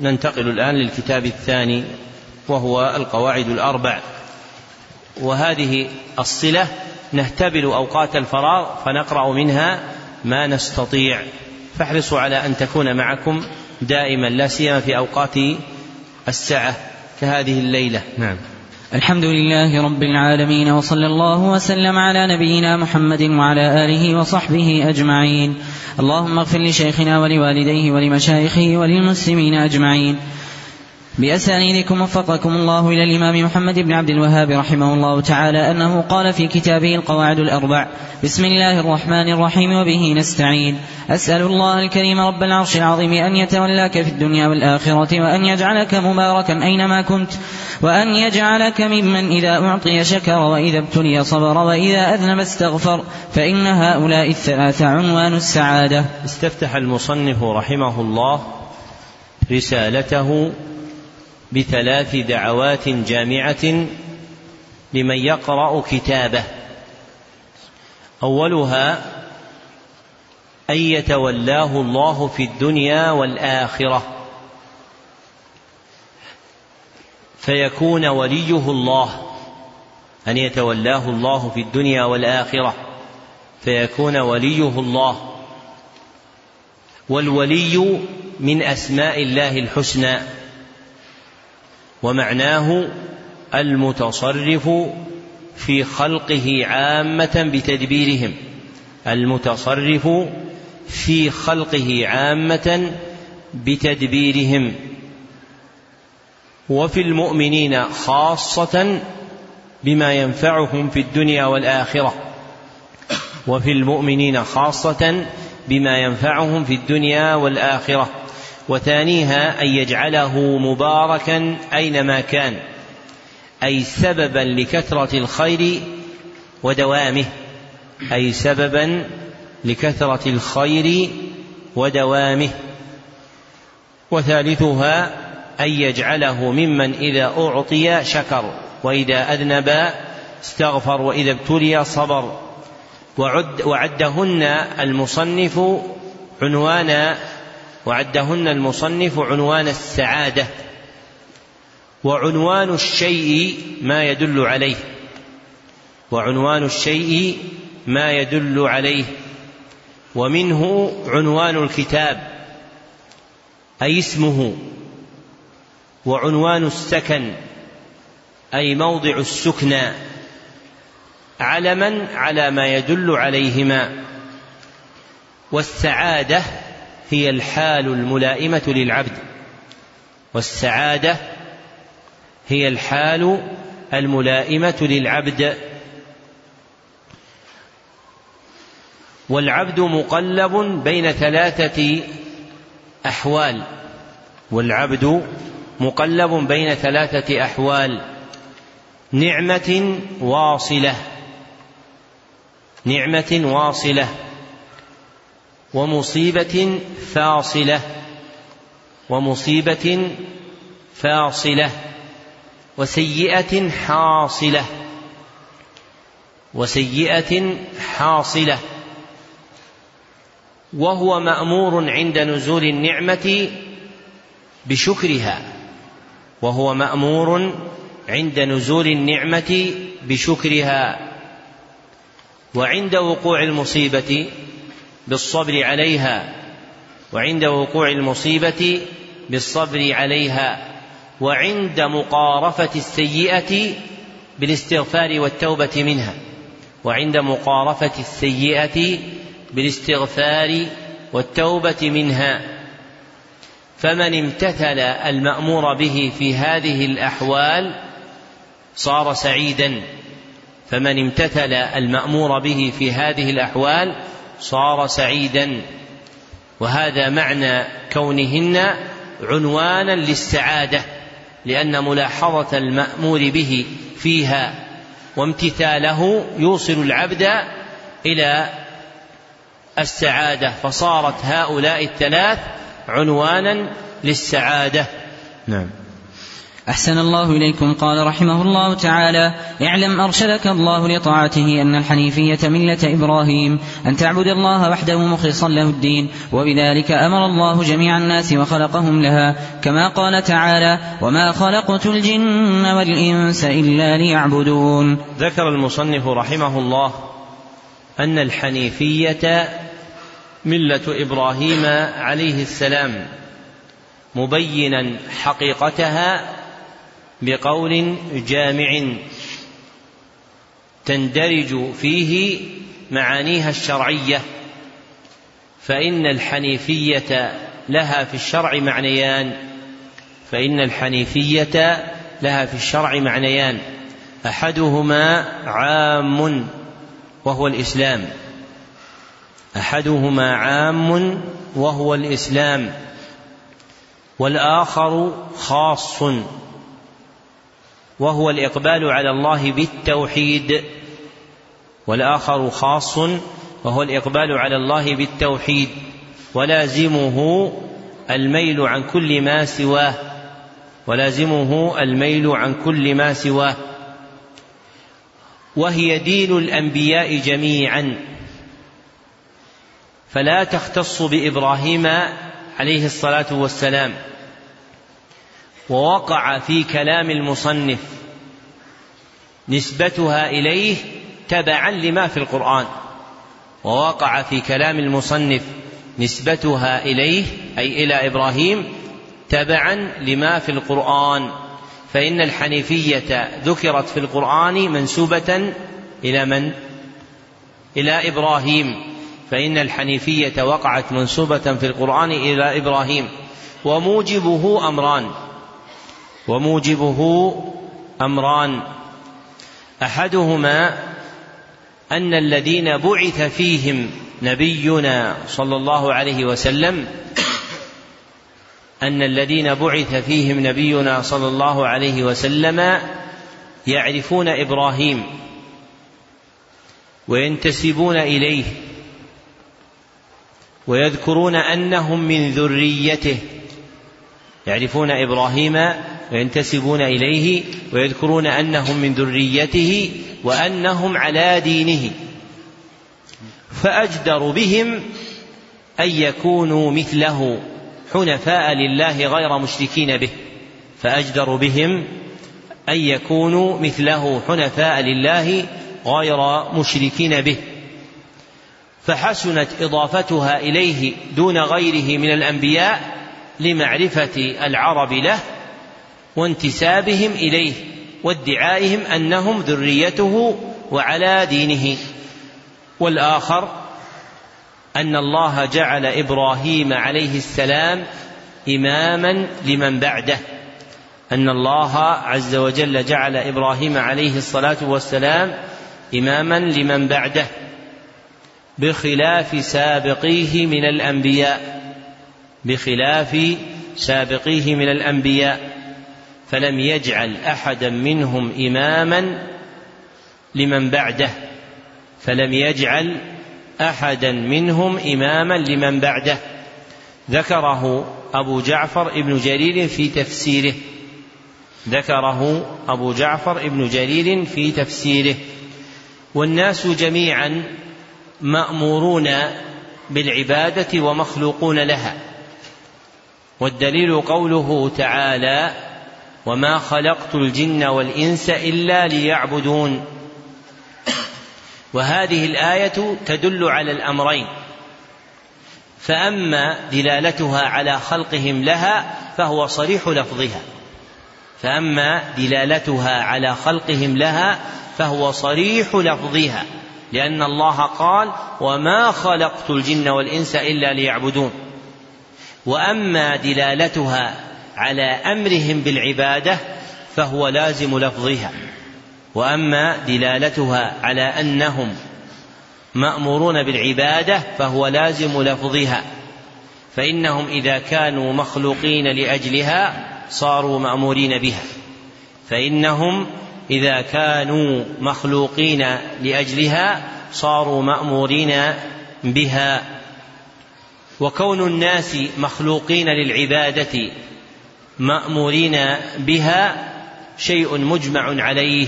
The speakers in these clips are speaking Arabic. ننتقل الآن للكتاب الثاني وهو القواعد الأربع، وهذه الصلة نهتبل أوقات الفراغ فنقرأ منها ما نستطيع، فاحرصوا على أن تكون معكم دائما لا سيما في أوقات الساعة كهذه الليلة. نعم. الحمد لله رب العالمين، وصلى الله وسلم على نبينا محمد وعلى آله وصحبه أجمعين. اللهم اغفر لشيخنا ولوالديه ولمشايخه وللمسلمين أجمعين. بأسانيدكم وفقكم الله إلى الإمام محمد بن عبد الوهاب رحمه الله تعالى أنه قال في كتابه القواعد الأربع: بسم الله الرحمن الرحيم وبه نستعين، أسأل الله الكريم رب العرش العظيم أن يتولاك في الدنيا والآخرة، وأن يجعلك مباركا أينما كنت، وأن يجعلك ممن إذا أعطي شكر، وإذا ابتلي صبر، وإذا أذنب استغفر، فإن هؤلاء الثلاثة عنوان السعادة. استفتح المصنف رحمه الله رسالته بثلاث دعوات جامعة لمن يقرأ كتابه، أولها أن يتولاه الله في الدنيا والآخرة فيكون وليه الله، أن يتولاه الله في الدنيا والآخرة فيكون وليه الله، والولي من أسماء الله الحسنى ومعناه المتصرف في خلقه عامة بتدبيرهم، المتصرف في خلقه عامة بتدبيرهم، وفي المؤمنين خاصة بما ينفعهم في الدنيا والآخرة، وفي المؤمنين خاصة بما ينفعهم في الدنيا والآخرة. وثانيها أن يجعله مباركا أينما كان، أي سببا لكثرة الخير ودوامه، أي سببا لكثرة الخير ودوامه. وثالثها أن يجعله ممن إذا أعطي شكر، وإذا أذنب استغفر، وإذا ابتلي صبر. وعدهن المصنف عنوان السعادة، وعنوان الشيء ما يدل عليه، وعنوان الشيء ما يدل عليه، ومنه عنوان الكتاب أي اسمه، وعنوان السكن أي موضع السكنى، علما على ما يدل عليهما. والسعادة هي الحال الملائمة للعبد، والسعادة هي الحال الملائمة للعبد، والعبد مقلب بين ثلاثة أحوال، والعبد مقلب بين ثلاثة أحوال: نعمة واصلة، نعمة واصلة، ومصيبة فاصلة، ومصيبة فاصلة، وسيئة حاصلة، وسيئة حاصلة. وهو مأمور عند نزول النعمة بشكرها، وهو مأمور عند نزول النعمة بشكرها، وعند وقوع المصيبة بالصبر عليها، وعند وقوع المصيبة بالصبر عليها، وعند مقارفة السيئة بالاستغفار والتوبة منها، وعند مقارفة السيئة بالاستغفار والتوبة منها. فمن امتثل المأمور به في هذه الأحوال صار سعيدا، فمن امتثل المأمور به في هذه الأحوال صار سعيدا، وهذا معنى كونهن عنوانا للسعادة، لأن ملاحظة المأمور به فيها وامتثاله يوصل العبد إلى السعادة، فصارت هؤلاء الثلاث عنوانا للسعادة. نعم. أحسن الله إليكم. قال رحمه الله تعالى: اعلم أرشدك الله لطاعته أن الحنيفية ملة إبراهيم أن تعبد الله وحده مخلصا له الدين، وبذلك أمر الله جميع الناس وخلقهم لها، كما قال تعالى: وما خلقت الجن والإنس إلا ليعبدون. ذكر المصنف رحمه الله أن الحنيفية ملة إبراهيم عليه السلام، مبينا حقيقتها بقول جامع تندرج فيه معانيها الشرعية، فإن الحنيفية لها في الشرع معنيان، أحدهما عام وهو الإسلام، والآخر خاص وهو الإقبال على الله بالتوحيد، ولازمه الميل عن كل ما سواه، وهي دين الأنبياء جميعا، فلا تختص بإبراهيم عليه الصلاة والسلام. ووقع في كلام المصنف نسبتها إليه تبعا لما في القرآن، أي إلى إبراهيم تبعا لما في القرآن، فإن الحنيفية ذكرت في القرآن منسوبة إلى من؟ إلى إبراهيم، وموجبه أمران، أحدهما أن الذين بعث فيهم نبينا صلى الله عليه وسلم يعرفون إبراهيم وينتسبون إليه ويذكرون أنهم من ذريته، وأنهم على دينه، فأجدر بهم أن يكونوا مثله حنفاء لله غير مشركين به، فحسنت إضافتها إليه دون غيره من الأنبياء لمعرفة العرب له وانتسابهم إليه وادعائهم أنهم ذريته وعلى دينه. والآخر أن الله جعل إبراهيم عليه السلام إماما لمن بعده، أن الله عز وجل جعل إبراهيم عليه الصلاة والسلام إماما لمن بعده بخلاف سابقيه من الأنبياء، فلم يجعل أحدا منهم إماما لمن بعده، ذكره أبو جعفر ابن جرير في تفسيره، والناس جميعا مأمورون بالعبادة ومخلوقون لها، والدليل قوله تعالى: وما خلقت الجن والإنس إلا ليعبدون. وهذه الآية تدل على الأمرين، فأما دلالتها على خلقهم لها فهو صريح لفظها، لأن الله قال: وما خلقت الجن والإنس إلا ليعبدون. وأما دلالتها على أمرهم بالعبادة فهو لازم لفظها، فإنهم إذا كانوا مخلوقين لأجلها صاروا مأمورين بها، وكون الناس مخلوقين للعبادة مأمورين بها شيء مجمع عليه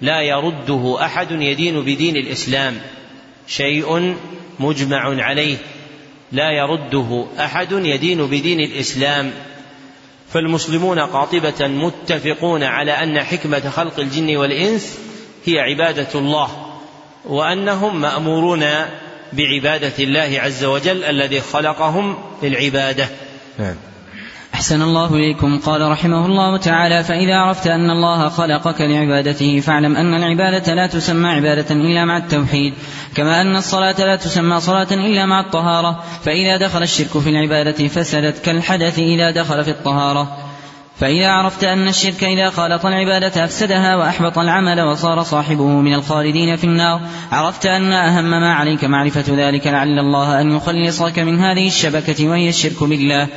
لا يرده أحد يدين بدين الإسلام، شيء مجمع عليه لا يرده أحد يدين بدين الإسلام. فالمسلمون قاطبة متفقون على أن حكمة خلق الجن والإنس هي عبادة الله، وأنهم مأمورون بعبادة الله عز وجل الذي خلقهم للعبادة. أحسن الله إليكم. قال رحمه الله تعالى: فإذا عرفت أن الله خلقك لعبادته فاعلم أن العبادة لا تسمى عبادة إلا مع التوحيد، كما أن الصلاة لا تسمى صلاة إلا مع الطهارة، فإذا دخل الشرك في العبادة فسدت كالحدث إذا دخل في الطهارة. فإذا عرفت أن الشرك إذا خالط العبادة أفسدها وأحبط العمل وصار صاحبه من الخالدين في النار، عرفت أن أهم ما عليك معرفة ذلك، لعل الله أن يخلصك من هذه الشبكة وهي الشرك بالله،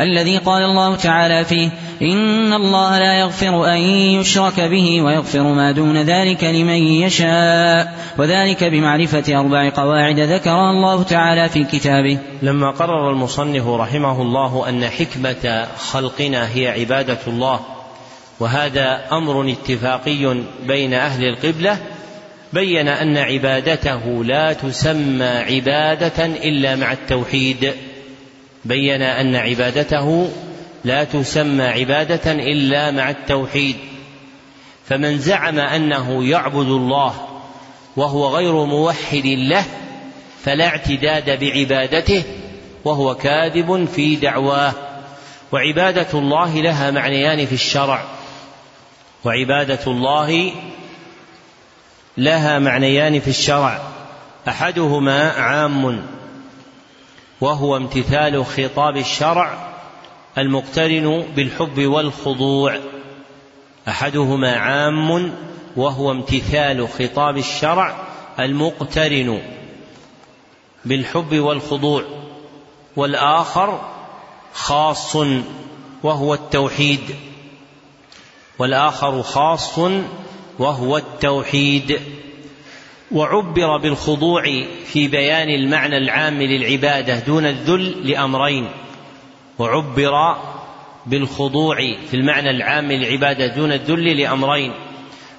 الذي قال الله تعالى فيه: إن الله لا يغفر أن يشرك به ويغفر ما دون ذلك لمن يشاء، وذلك بمعرفة 4 قواعد ذكرها الله تعالى في كتابه. لما قرر المصنف رحمه الله أن حكمة خلقنا هي عبادة الله، وهذا أمر اتفاقي بين أهل القبلة، بين أن عبادته لا تسمى عبادة إلا مع التوحيد، بين أن عبادته لا تسمى عبادة إلا مع التوحيد. فمن زعم أنه يعبد الله وهو غير موحد له فلا اعتداد بعبادته وهو كاذب في دعواه. وعبادة الله لها معنيان في الشرع، وعبادة الله لها معنيان في الشرع، أحدهما عام وهو امتثال خطاب الشرع المقترن بالحب والخضوع، أحدهما عام وهو امتثال خطاب الشرع المقترن بالحب والخضوع، والآخر خاص وهو التوحيد، والآخر خاص وهو التوحيد. وعبر بالخضوع في بيان المعنى العام للعبادة دون الذل لأمرين، وعبر بالخضوع في المعنى العام للعبادة دون الذل لأمرين،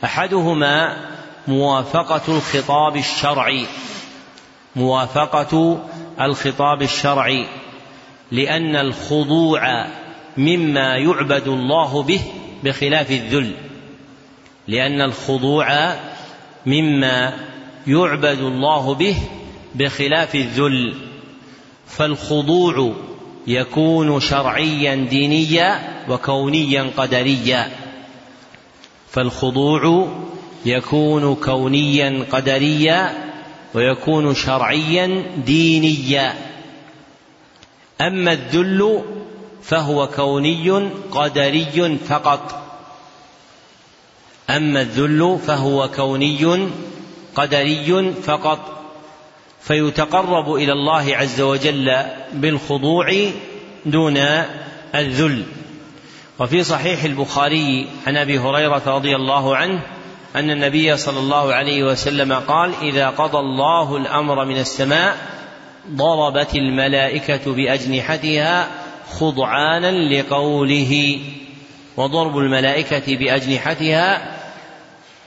أحدهما موافقة الخطاب الشرعي، موافقة الخطاب الشرعي، لأن الخضوع مما يعبد الله به بخلاف الذل، لأن الخضوع مما يعبد الله به بخلاف الذل. فالخضوع يكون شرعيا دينيا وكونيا قدريا، فالخضوع يكون كونيا قدريا ويكون شرعيا دينيا. أما الذل فهو كوني قدري فقط، أما الذل فهو كوني قدري فقط، فيتقرب إلى الله عز وجل بالخضوع دون الذل. وفي صحيح البخاري عن أبي هريرة رضي الله عنه أن النبي صلى الله عليه وسلم قال: إذا قضى الله الأمر من السماء ضربت الملائكة بأجنحتها خضعانا لقوله. وضرب الملائكة بأجنحتها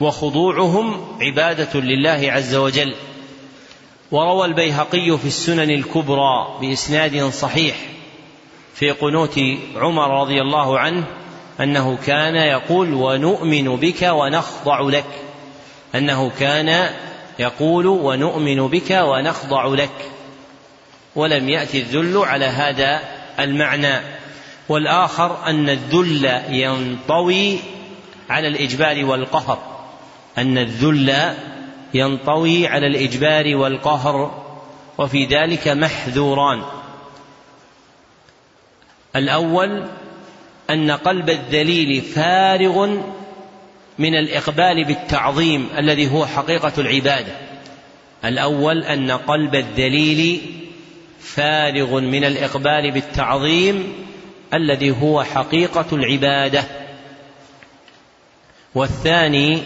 وخضوعهم عبادة لله عز وجل. وروى البيهقي في السنن الكبرى بإسناد صحيح في قنوت عمر رضي الله عنه أنه كان يقول: ونؤمن بك ونخضع لك، أنه كان يقول: ونؤمن بك ونخضع لك، ولم يأتي الذل على هذا المعنى. والآخر أن الذل ينطوي على الإجبار والقهر، أن الذل ينطوي على الإجبار والقهر، وفي ذلك محذوران: الأول أن قلب الذليل فارغ من الإقبال بالتعظيم الذي هو حقيقة العبادة، الأول أن قلب الذليل فارغ من الإقبال بالتعظيم الذي هو حقيقة العبادة. والثاني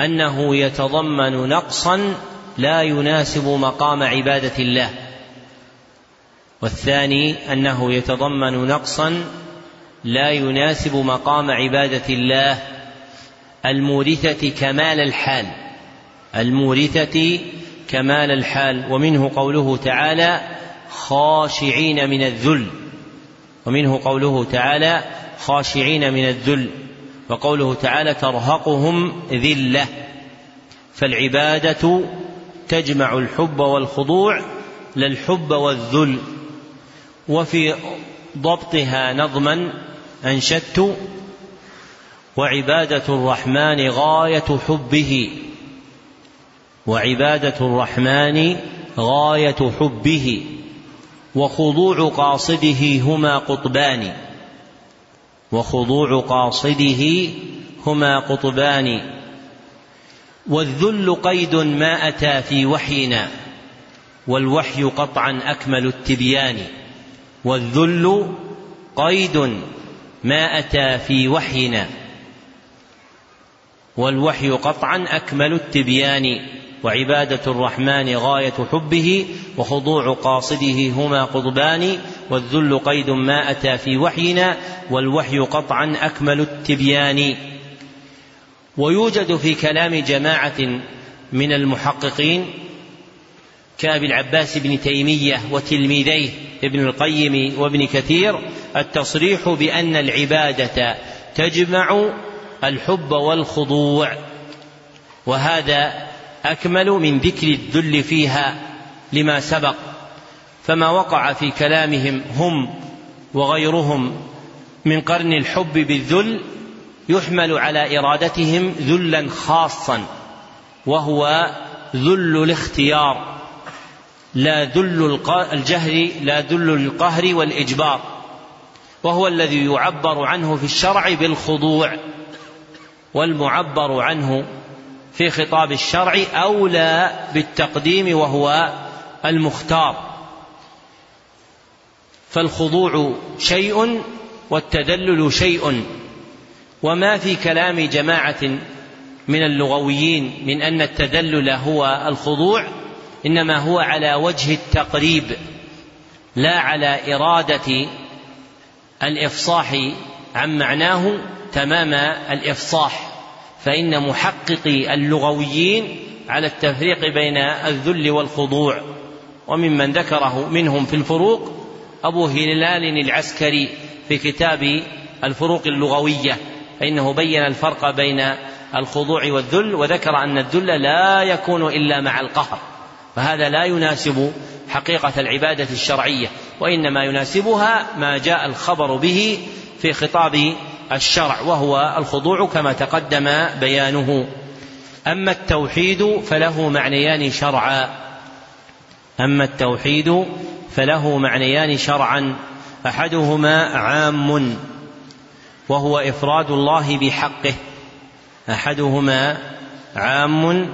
أنه يتضمن نقصا لا يناسب مقام عبادة الله، والثاني أنه يتضمن نقصا لا يناسب مقام عبادة الله المورثة كمال الحال، المورثة كمال الحال. ومنه قوله تعالى خاشعين من الذل، ومنه قوله تعالى خاشعين من الذل، وقوله تعالى ترهقهم ذلة. فالعبادة تجمع الحب والخضوع لا الحب والذل. وفي ضبطها نظما أنشدت: وعبادة الرحمن غاية حبه، وعبادة الرحمن غاية حبه، وخضوع قاصده هما قطبان، وخضوع قاصده هما قطبان. والذل قيد ما أتى في وحينا، والوحي قطعا أكمل التبيان. والذل قيد ما أتى في وحينا، والوحي قطعا أكمل التبيان. وعبادة الرحمن غاية حبه، وخضوع قاصده هما قطبان. والذل قيد ما أتى في وحينا، والوحي قطعا أكمل التبيان. ويوجد في كلام جماعة من المحققين كأبي العباس بن تيمية وتلميذيه ابن القيم وابن كثير التصريح بأن العبادة تجمع الحب والخضوع، وهذا أكمل من ذكر الذل فيها لما سبق. فما وقع في كلامهم هم وغيرهم من قرن الحب بالذل يحمل على إرادتهم ذلا خاصا، وهو ذل الاختيار لا ذل الجهل، لا ذل القهر والإجبار، وهو الذي يعبر عنه في الشرع بالخضوع. والمعبر عنه في خطاب الشرع أولى بالتقديم، وهو المختار. فالخضوع شيء والتذلل شيء. وما في كلام جماعة من اللغويين من أن التذلل هو الخضوع إنما هو على وجه التقريب، لا على إرادة الإفصاح عن معناه تمام الإفصاح. فإن محققي اللغويين على التفريق بين الذل والخضوع، وممن ذكره منهم في الفروق أبو هلال العسكري في كتاب الفروق اللغوية، فإنه بين الفرق بين الخضوع والذل، وذكر أن الذل لا يكون إلا مع القهر، فهذا لا يناسب حقيقة العبادة الشرعية، وإنما يناسبها ما جاء الخبر به في خطاب الشرع، وهو الخضوع كما تقدم بيانه. أما التوحيد فله معنيان شرعا، أما التوحيد فله معنيان شرعا. أحدهما عام وهو إفراد الله بحقه، أحدهما عام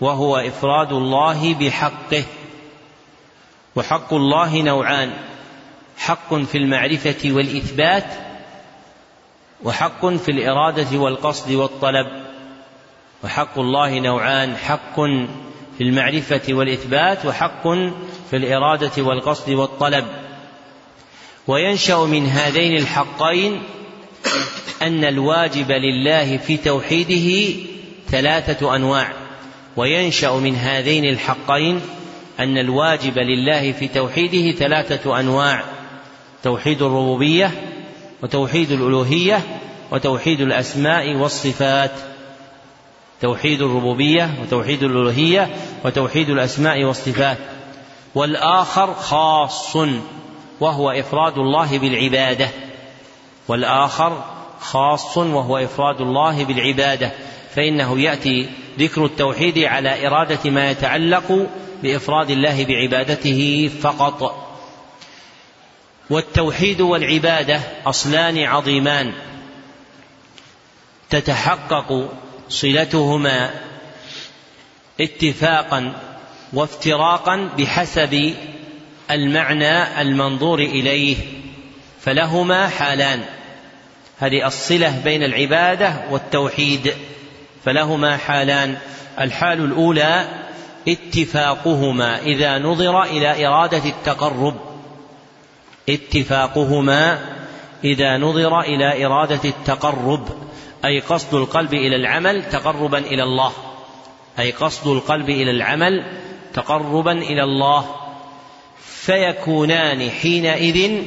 وهو إفراد الله بحقه. وحق الله نوعان: حق في المعرفة والإثبات، وحق في الإرادة والقصد والطلب. وحق الله نوعان: حق في المعرفة والإثبات، وحق في الإرادة والقصد والطلب. وينشأ من هذين الحقين أن الواجب لله في توحيده ثلاثة أنواع. وينشأ من هذين الحقين أن الواجب لله في توحيده ثلاثة أنواع: توحيد الربوبية، وتوحيد الألوهية، وتوحيد الأسماء والصفات. توحيد الربوبية، وتوحيد الألوهية، وتوحيد الأسماء والصفات. والآخر خاص وهو إفراد الله بالعبادة، والآخر خاص وهو إفراد الله بالعبادة، فإنه يأتي ذكر التوحيد على إرادة ما يتعلق بإفراد الله بعبادته فقط. والتوحيد والعبادة أصلان عظيمان تتحقق صلتهما اتفاقا وافتراقا بحسب المعنى المنظور إليه، فلهما حالان. هذه الصلة بين العبادة والتوحيد، فلهما حالان. الحال الأولى اتفاقهما إذا نظر إلى إرادة التقرب، اتفاقهما إذا نظر إلى إرادة التقرب، أي قصد القلب إلى العمل تقربا إلى الله، أي قصد القلب إلى العمل تقربا إلى الله، فيكونان حينئذ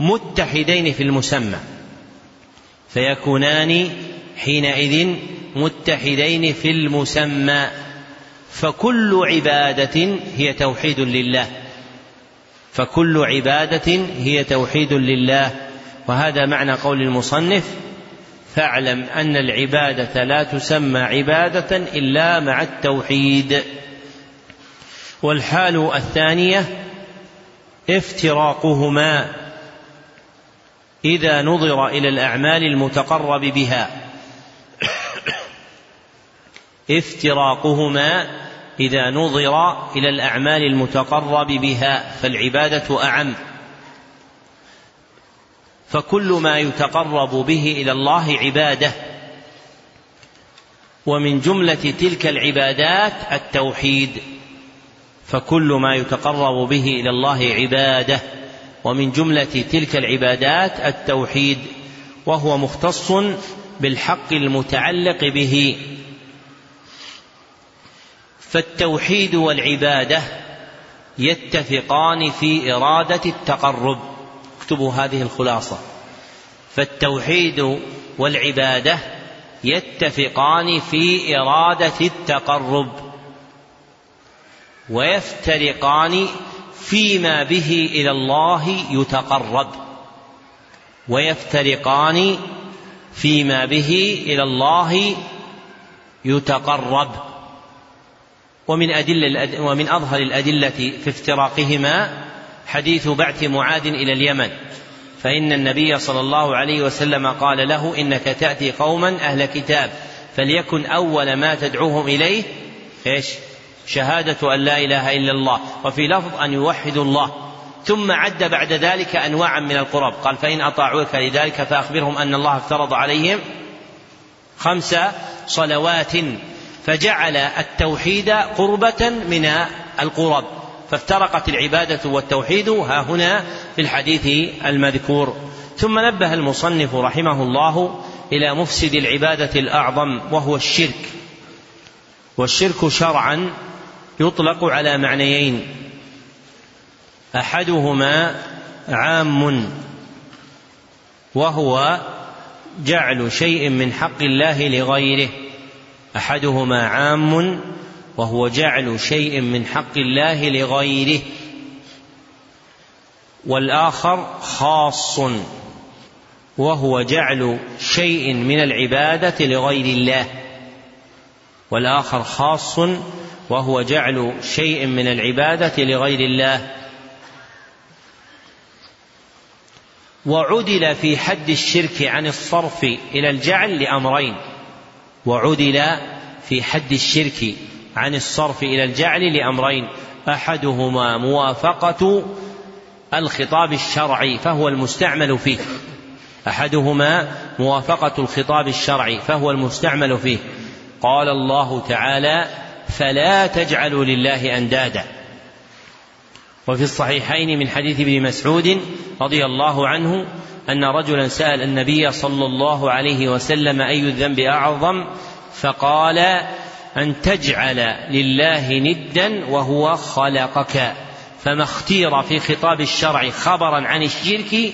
متحدين في المسمى، فيكونان حينئذ متحدين في المسمى، فكل عبادة هي توحيد لله، فكل عبادة هي توحيد لله. وهذا معنى قول المصنف: فاعلم أن العبادة لا تسمى عبادة إلا مع التوحيد. والحال الثانية افتراقهما إذا نظر إلى الأعمال المتقرب بها، افتراقهما إذا نظر إلى الأعمال المتقرب بها، فالعبادة أعم، فكل ما يتقرب به إلى الله عبادة، ومن جملة تلك العبادات التوحيد، فكل ما يتقرب به إلى الله عبادة، ومن جملة تلك العبادات التوحيد، وهو مختص بالحق المتعلق به. فالتوحيد والعبادة يتفقان في إرادة التقرب. اكتبوا هذه الخلاصة: فالتوحيد والعبادة يتفقان في إرادة التقرب، ويفترقان فيما به إلى الله يتقرب، ويفترقان فيما به إلى الله يتقرب. ومن أظهر الأدلة في افتراقهما حديث بعث معاذ إلى اليمن، فإن النبي صلى الله عليه وسلم قال له: إنك تأتي قوما أهل كتاب، فليكن أول ما تدعوهم إليه إيش؟ شهادة أن لا إله إلا الله، وفي لفظ أن يوحدوا الله. ثم عد بعد ذلك أنواعا من القرب، قال: فإن أطاعوك لذلك فأخبرهم أن الله افترض عليهم 5 صلوات، فجعل التوحيد قربة من القرب، فافترقت العبادة والتوحيد ها هنا في الحديث المذكور. ثم نبه المصنف رحمه الله إلى مفسد العبادة الأعظم، وهو الشرك. والشرك شرعا يطلق على معنيين: أحدهما عام، وهو جعل شيء من حق الله لغيره، أحدهما عام وهو جعل شيء من حق الله لغيره، والآخر خاص وهو جعل شيء من العبادة لغير الله، والآخر خاص وهو جعل شيء من العبادة لغير الله. وعدل في حد الشرك عن الصرف إلى الجعل لأمرين، وعدل في حد الشرك عن الصرف إلى الجعل لأمرين: أحدهما موافقة الخطاب الشرعي فهو المستعمل فيه، أحدهما موافقة الخطاب الشرعي فهو المستعمل فيه، قال الله تعالى: فلا تجعلوا لله أندادا. وفي الصحيحين من حديث ابن مسعود رضي الله عنه أن رجلا سأل النبي صلى الله عليه وسلم: أي الذنب أعظم؟ فقال: أن تجعل لله ندا وهو خلقك. فما اختير في خطاب الشرع خبرا عن الشرك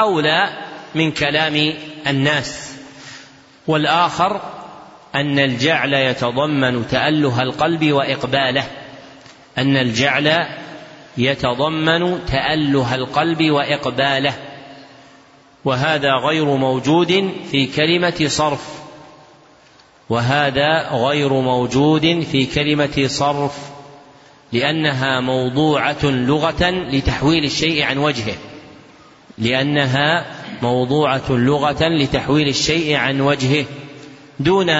أولى من كلام الناس. والآخر أن الجعل يتضمن تأله القلب وإقباله، أن الجعل يتضمن تأله القلب وإقباله، وهذا غير موجود في كلمة صرف، وهذا غير موجود في كلمة صرف، لأنها موضوعة لغة لتحويل الشيء عن وجهه، لأنها موضوعة لغة لتحويل الشيء عن وجهه دون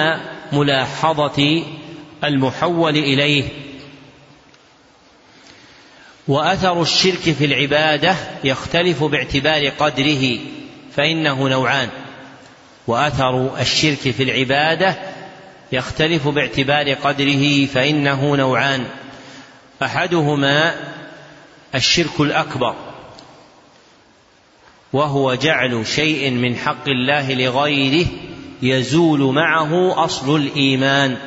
ملاحظة المحول إليه. وأثر الشرك في العبادة يختلف باعتبار قدره، فإنه نوعان. وأثر الشرك في العبادة يختلف باعتبار قدره، فإنه نوعان: أحدهما الشرك الأكبر، وهو جعل شيء من حق الله لغيره يزول معه أصل الإيمان،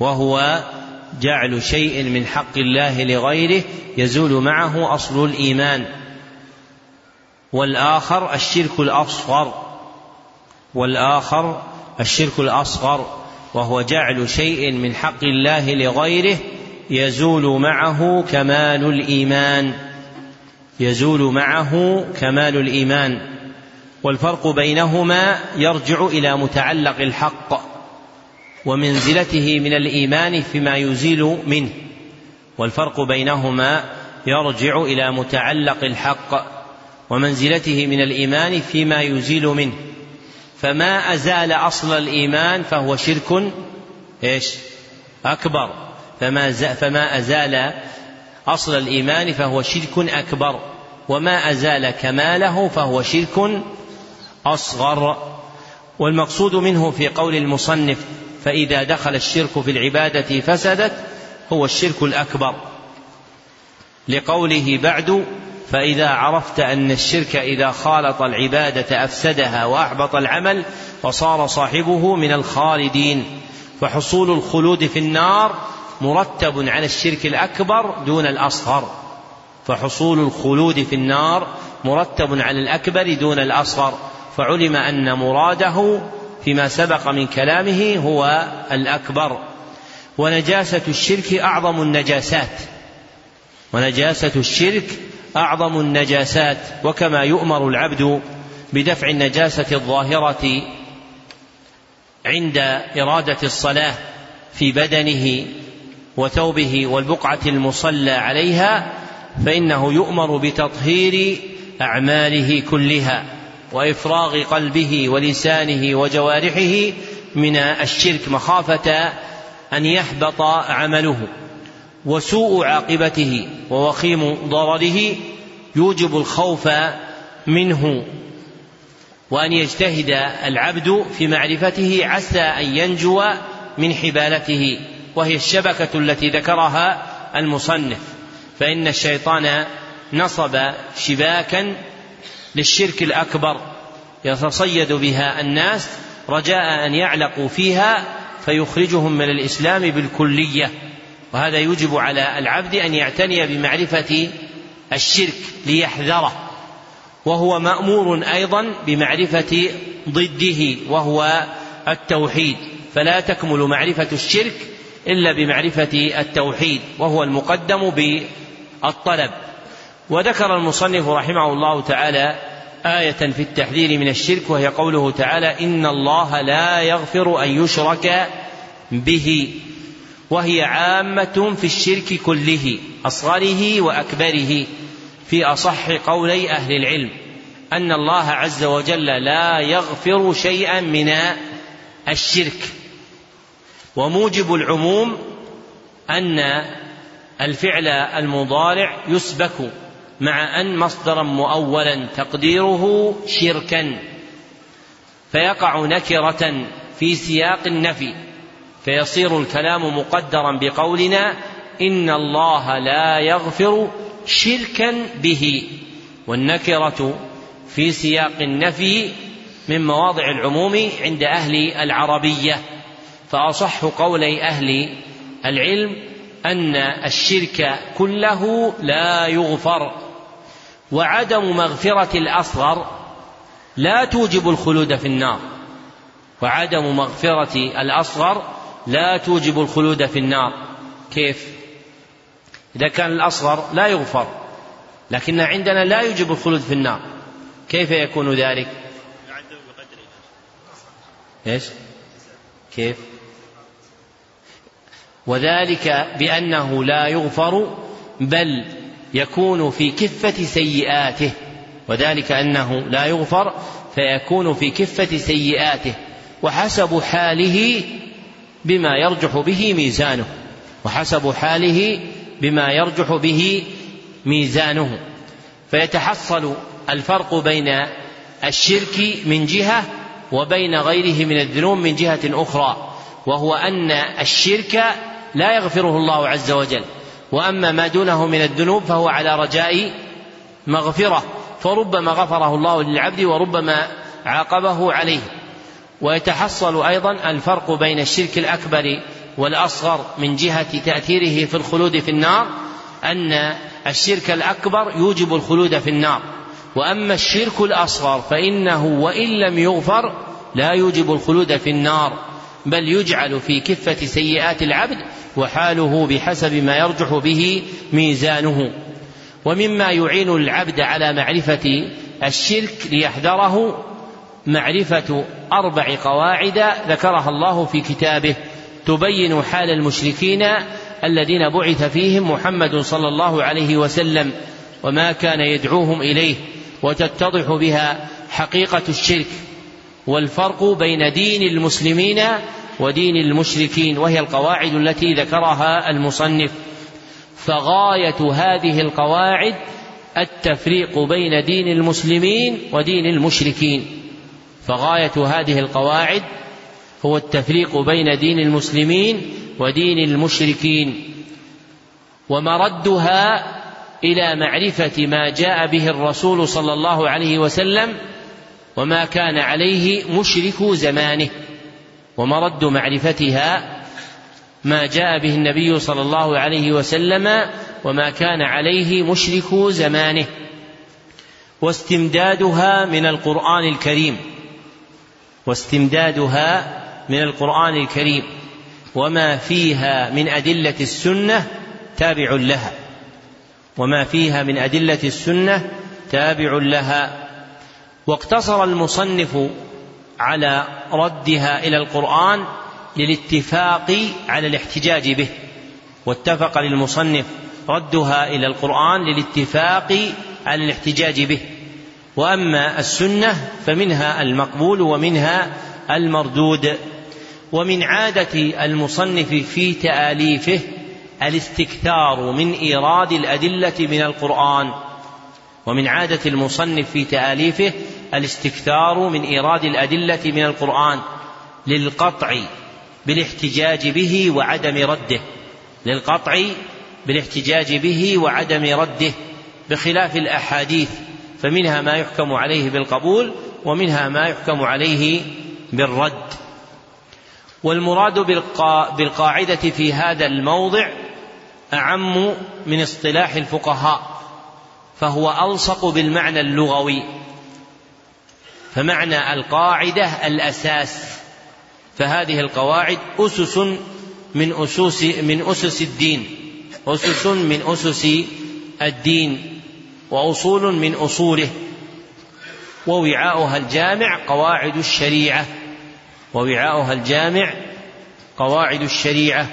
وهو جعل شيء من حق الله لغيره يزول معه أصل الإيمان. والآخر الشرك الأصغر، والآخر الشرك الأصغر، وهو جعل شيء من حق الله لغيره يزول معه كمال الإيمان، يزول معه كمال الإيمان. والفرق بينهما يرجع إلى متعلق الحق ومنزلته من الإيمان فيما يزيل منه، والفرق بينهما يرجع إلى متعلق الحق ومنزلته من الإيمان فيما يزيل منه. فما أزال أصل الإيمان فهو شرك أكبر، فما أزال أصل الإيمان فهو شرك أكبر، وما أزال كماله فهو شرك أصغر. والمقصود منه في قول المصنف فإذا دخل الشرك في العبادة فسدت هو الشرك الأكبر، لقوله بعد فإذا عرفت أن الشرك إذا خالط العبادة أفسدها وأحبط العمل وصار صاحبه من الخالدين، فحصول الخلود في النار مرتب على الشرك الأكبر دون الأصغر، فحصول الخلود في النار مرتب على الأكبر دون الأصغر، فعلم أن مراده فيما سبق من كلامه هو الأكبر. ونجاسة الشرك أعظم النجاسات، ونجاسة الشرك أعظم النجاسات، وكما يؤمر العبد بدفع النجاسة الظاهرة عند إرادة الصلاة في بدنه وثوبه والبقعة المصلى عليها، فإنه يؤمر بتطهير أعماله كلها وإفراغ قلبه ولسانه وجوارحه من الشرك مخافة أن يحبط عمله. وسوء عاقبته ووخيم ضرره يوجب الخوف منه، وأن يجتهد العبد في معرفته عسى أن ينجو من حبالته، وهي الشبكة التي ذكرها المصنف، فإن الشيطان نصب شباكا للشرك الأكبر يتصيد بها الناس رجاء أن يعلقوا فيها فيخرجهم من الإسلام بالكلية، وهذا يجب على العبد أن يعتني بمعرفة الشرك ليحذره. وهو مأمور أيضا بمعرفة ضده وهو التوحيد، فلا تكمل معرفة الشرك إلا بمعرفة التوحيد، وهو المقدم بالطلب. وذكر المصنف رحمه الله تعالى آية في التحذير من الشرك، وهي قوله تعالى إن الله لا يغفر أن يشرك به، وهي عامة في الشرك كله أصغره وأكبره، في أصح قولي أهل العلم أن الله عز وجل لا يغفر شيئا من الشرك. وموجب العموم أن الفعل المضارع يسبك مع أن مصدرا مؤولا تقديره شركا، فيقع نكرة في سياق النفي، فيصير الكلام مقدرا بقولنا إن الله لا يغفر شركا به، والنكرة في سياق النفي من مواضع العموم عند أهل العربية، فأصح قولي أهل العلم أن الشرك كله لا يغفر. وعدم مغفرة الأصغر لا توجب الخلود في النار، وعدم مغفرة الأصغر لا توجب الخلود في النار. كيف؟ إذا كان الأصغر لا يغفر لكن عندنا لا يوجب الخلود في النار، كيف يكون ذلك؟ إيش؟ كيف؟ وذلك بأنه لا يغفر بل يكون في كفة سيئاته، وذلك أنه لا يغفر فيكون في كفة سيئاته، وحسب حاله بما يرجح به ميزانه، وحسب حاله بما يرجح به ميزانه. فيتحصل الفرق بين الشرك من جهة وبين غيره من الذنوب من جهة أخرى، وهو أن الشرك لا يغفره الله عز وجل، وأما ما دونه من الذنوب فهو على رجاء مغفرة، فربما غفره الله للعبد وربما عاقبه عليه. ويتحصل أيضا الفرق بين الشرك الأكبر والأصغر من جهة تأثيره في الخلود في النار، أن الشرك الأكبر يوجب الخلود في النار، وأما الشرك الأصغر فإنه وإن لم يغفر لا يوجب الخلود في النار، بل يجعل في كفة سيئات العبد، وحاله بحسب ما يرجح به ميزانه. ومما يعين العبد على معرفة الشرك ليحذره معرفة 4 قواعد ذكرها الله في كتابه تبين حال المشركين الذين بعث فيهم محمد صلى الله عليه وسلم وما كان يدعوهم إليه، وتتضح بها حقيقة الشرك والفرق بين دين المسلمين ودين المشركين، وهي القواعد التي ذكرها المصنف. فغاية هذه القواعد التفريق بين دين المسلمين ودين المشركين، فغاية هذه القواعد هو التفريق بين دين المسلمين ودين المشركين، ومردها إلى معرفة ما جاء به الرسول صلى الله عليه وسلم وما كان عليه مشرك زمانه، ومرد معرفتها ما جاء به النبي صلى الله عليه وسلم وما كان عليه مشرك زمانه، واستمدادها من القرآن الكريم، واستمدادها من القرآن الكريم وما فيها من أدلة السنة تابع لها، وما فيها من أدلة السنة تابع لها. واقتصر المصنف على ردها إلى القرآن للاتفاق على الاحتجاج به، واتفق للمصنف ردها إلى القرآن للاتفاق على الاحتجاج به. وأما السنة فمنها المقبول ومنها المردود. ومن عادة المصنف في تآليفه الاستكثار من إيراد الأدلة من القرآن، ومن عادة المصنف في تآليفه الاستكثار من إيراد الأدلة من القرآن للقطع بالاحتجاج به وعدم رده، للقطع بالاحتجاج به وعدم رده، بخلاف الأحاديث فمنها ما يحكم عليه بالقبول ومنها ما يحكم عليه بالرد. والمراد بالقاعدة في هذا الموضع أعم من اصطلاح الفقهاء، فهو ألصق بالمعنى اللغوي، فمعنى القاعدة الأساس، فهذه القواعد أسس من أسس الدين وأصول من أصوله، ووعاؤها الجامع قواعد الشريعة، ووعاؤها الجامع قواعد الشريعة.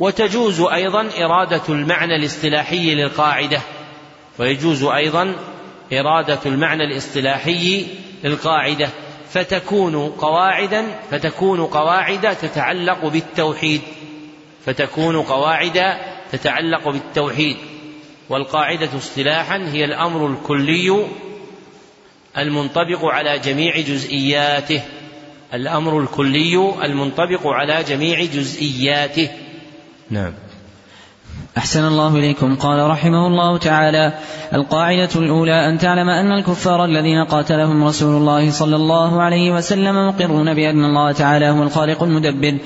وتجوز أيضا إرادة المعنى الاصطلاحي للقاعدة، ويجوز أيضا إرادة المعنى الاصطلاحي للقاعدة، فتكون قواعد تتعلق بالتوحيد، فتكون قواعد تتعلق بالتوحيد. والقاعدة اصطلاحا هي الأمر الكلي المنطبق على جميع جزئياته، الأمر الكلي المنطبق على جميع جزئياته. نعم. أحسن الله إليكم. قال رحمه الله تعالى: القاعدة الأولى أن تعلم أن الكفار الذين قاتلهم رسول الله صلى الله عليه وسلم مقرون بأن الله تعالى هو الخالق المدبر،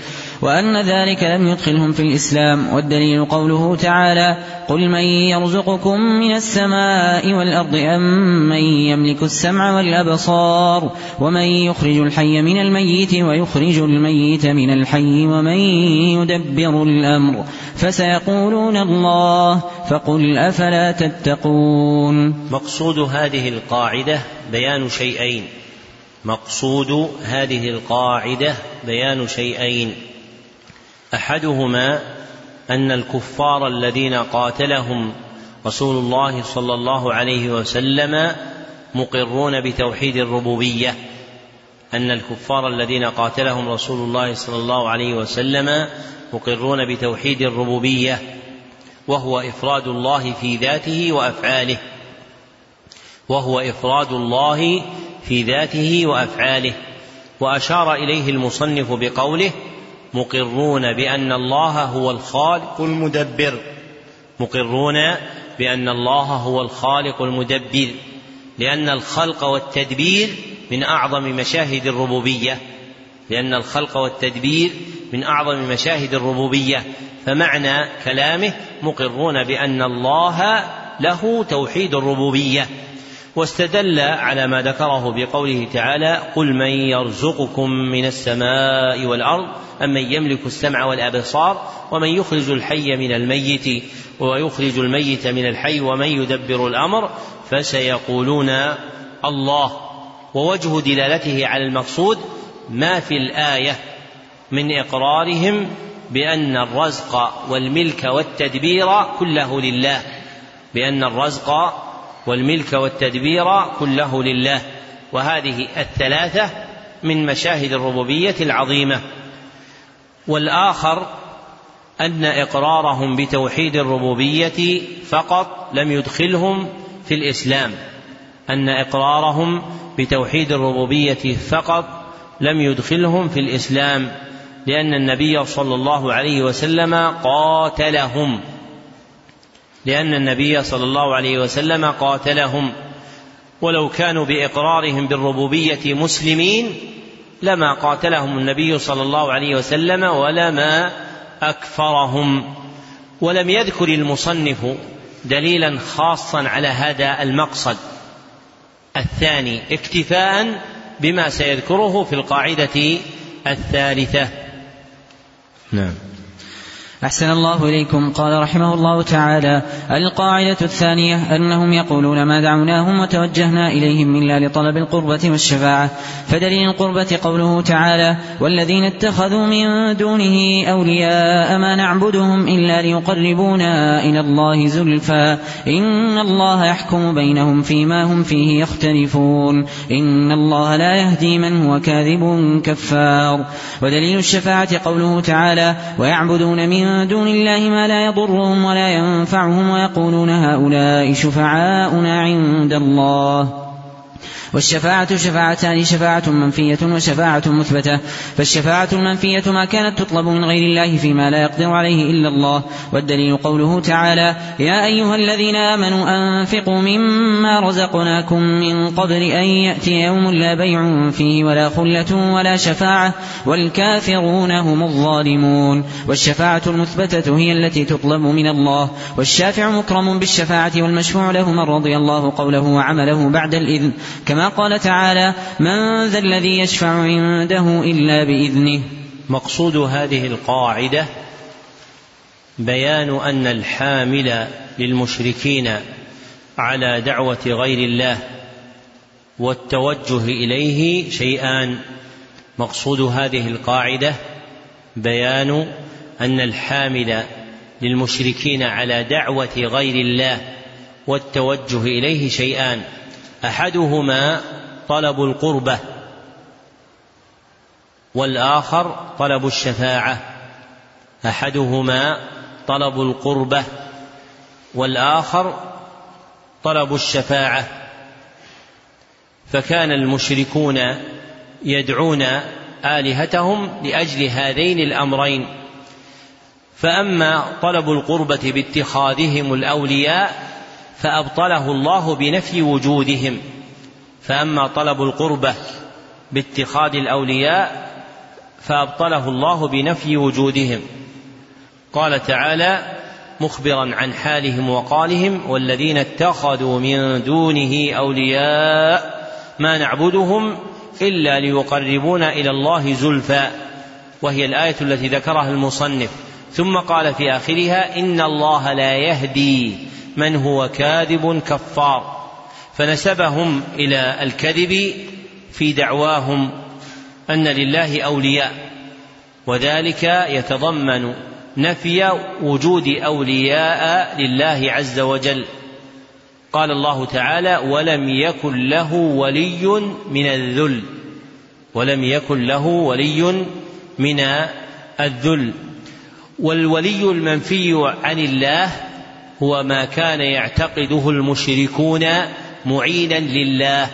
وأن ذلك لم يدخلهم في الإسلام، والدليل قوله تعالى: قل من يرزقكم من السماء والأرض أم من يملك السمع والأبصار ومن يخرج الحي من الميت ويخرج الميت من الحي ومن يدبر الأمر فسيقولون الله فقل أفلا تتقون. مقصود هذه القاعدة بيان شيئين، مقصود هذه القاعدة بيان شيئين: أحدهما أن الكفار الذين قاتلهم رسول الله صلى الله عليه وسلم مقرون بتوحيد الربوبية، أن الكفار الذين قاتلهم رسول الله صلى الله عليه وسلم مقرون بتوحيد الربوبية، وهو إفراد الله في ذاته وأفعاله، وهو إفراد الله في ذاته وأفعاله. وأشار إليه المصنف بقوله: مقرون بأن الله هو الخالق المدبر، مقرون بأن الله هو الخالق المدبر، لأن الخلق والتدبير من أعظم مشاهد الربوبية، فمعنى كلامه مقرون بأن الله له توحيد الربوبية. واستدل على ما ذكره بقوله تعالى: قل من يرزقكم من السماء والأرض أمن يملك السمع والأبصار ومن يخرج الحي من الميت ويخرج الميت من الحي ومن يدبر الأمر فسيقولون الله. ووجه دلالته على المقصود ما في الآية من إقرارهم بأن الرزق والملك والتدبير كله لله، وهذه الثلاثة من مشاهد الربوبية العظيمة. والآخر أن إقرارهم بتوحيد الربوبية فقط لم يدخلهم في الإسلام، لأن النبي صلى الله عليه وسلم قاتلهم، ولو كانوا بإقرارهم بالربوبية مسلمين لما قاتلهم النبي صلى الله عليه وسلم ولما أكفرهم. ولم يذكر المصنف دليلا خاصا على هذا المقصد الثاني اكتفاء بما سيذكره في القاعدة الثالثة. نعم. أحسن الله إليكم. قال رحمه الله تعالى: القاعدة الثانية أنهم يقولون ما دعوناهم وتوجهنا إليهم إلا لطلب القربة والشفاعة، فدليل القربة قوله تعالى: والذين اتخذوا من دونه أولياء ما نعبدهم إلا ليقربونا إلى الله زلفى إن الله يحكم بينهم فيما هم فيه يختلفون إن الله لا يهدي من هو كاذب كفار. ودليل الشفاعة قوله تعالى: ويعبدون من دون الله ما لا يضرهم ولا ينفعهم ويقولون هؤلاء شفعاؤنا عند الله. والشفاعة شفاعتان: شفاعة منفية وشفاعة مثبتة، فالشفاعة المنفية ما كانت تطلب من غير الله فيما لا يقدر عليه إلا الله، والدليل قوله تعالى: يا أيها الذين آمنوا أنفقوا مما رزقناكم من قبل أن يأتي يوم لا بيع فيه ولا خلة ولا شفاعة والكافرون هم الظالمون. والشفاعة المثبتة هي التي تطلب من الله، والشافع مكرم بالشفاعة والمشفوع له من رضي الله قوله وعمله بعد الإذن، كما قال تعالى: من ذا الذي يشفع عنده إلا بإذنه. مقصود هذه القاعدة بيان أن الحامل للمشركين على دعوة غير الله والتوجه إليه شيئان. أحدهما طلب القربة والآخر طلب الشفاعة. فكان المشركون يدعون آلهتهم لأجل هذين الأمرين. فأما طلب القربة باتخاذهم الأولياء فأبطله الله بنفي وجودهم، قال تعالى مخبرا عن حالهم وقالهم: والذين اتخذوا من دونه أولياء ما نعبدهم إلا ليقربونا إلى الله زلفى، وهي الآية التي ذكرها المصنف، ثم قال في آخرها: إن الله لا يهدي من هو كاذب كفار، فنسبهم إلى الكذب في دعواهم أن لله أولياء، وذلك يتضمن نفي وجود أولياء لله عز وجل. قال الله تعالى: ولم يكن له ولي من الذل، والولي المنفي عن الله هو ما كان يعتقده المشركون معينا لله،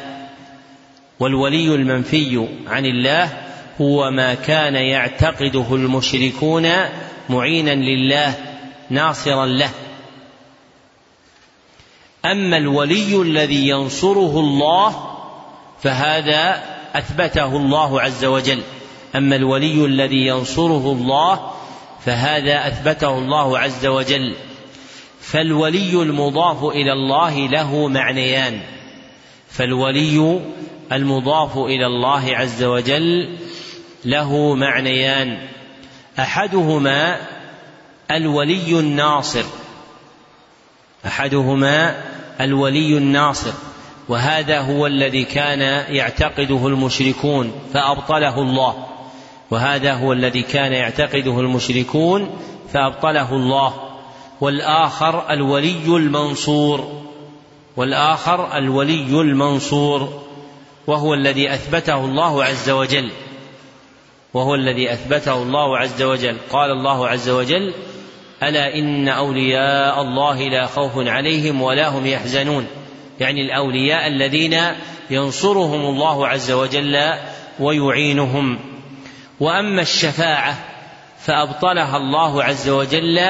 ناصرا له. أما الولي الذي ينصره الله فهذا أثبته الله عز وجل، أما الولي الذي ينصره الله فهذا أثبته الله عز وجل. فالولي المضاف إلى الله له معنيان، فالولي المضاف إلى الله عز وجل له معنيان، أحدهما الولي الناصر، أحدهما الولي الناصر، وهذا هو الذي كان يعتقده المشركون فأبطله الله، وهذا هو الذي كان يعتقده المشركون فأبطله الله. والآخر الولي المنصور، والآخر الولي المنصور، وهو الذي أثبته الله عز وجل، وهو الذي أثبته الله عز وجل. قال الله عز وجل: ألا إن أولياء الله لا خوف عليهم ولا هم يحزنون، يعني الأولياء الذين ينصرهم الله عز وجل ويعينهم. وأما الشفاعة فأبطلها الله عز وجل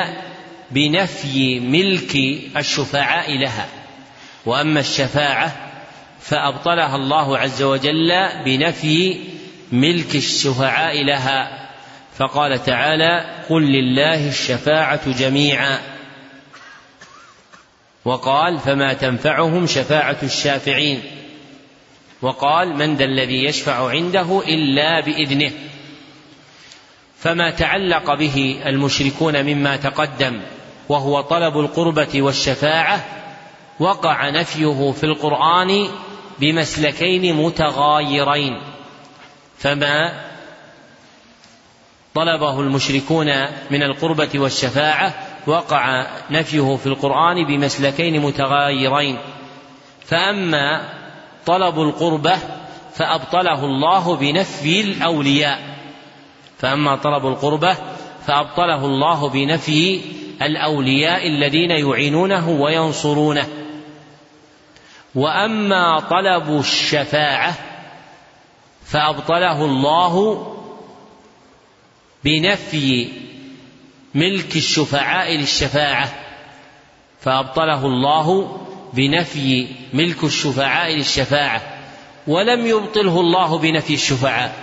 بنفي ملك الشفعاء لها، وأما الشفاعة فأبطلها الله عز وجل بنفي ملك الشفعاء لها، فقال تعالى: قل لله الشفاعة جميعا، وقال: فما تنفعهم شفاعة الشافعين، وقال: من ذا الذي يشفع عنده إلا بإذنه. فما تعلق به المشركون مما تقدم وهو طلب القربة والشفاعة وقع نفيه في القرآن بمسلكين متغايرين، فما طلبه المشركون من القربة والشفاعة وقع نفيه في القرآن بمسلكين متغايرين. فأما طلب القربة فأبطله الله بنفي الأولياء، فأما طلب القربة فأبطله الله بنفي الأولياء الذين يعينونه وينصرونه. وأما طلب الشفاعة فأبطله الله بنفي ملك الشفعاء للشفاعة، فأبطله الله بنفي ملك الشفعاء للشفاعة، ولم يبطله الله بنفي الشفعاء.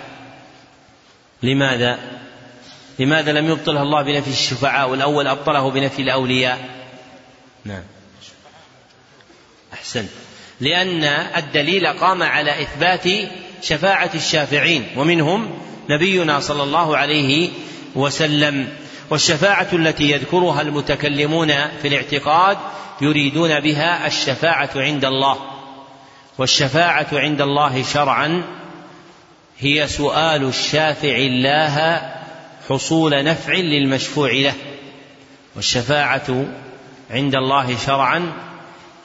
لماذا لم يبطله الله بنفي الشفعاء والأول أبطله بنفي الأولياء؟ نعم، أحسن، لأن الدليل قام على إثبات شفاعة الشافعين ومنهم نبينا صلى الله عليه وسلم. والشفاعة التي يذكرها المتكلمون في الاعتقاد يريدون بها الشفاعة عند الله، والشفاعة عند الله شرعا هي سؤال الشافع الله حصول نفع للمشفوع له، والشفاعة عند الله شرعا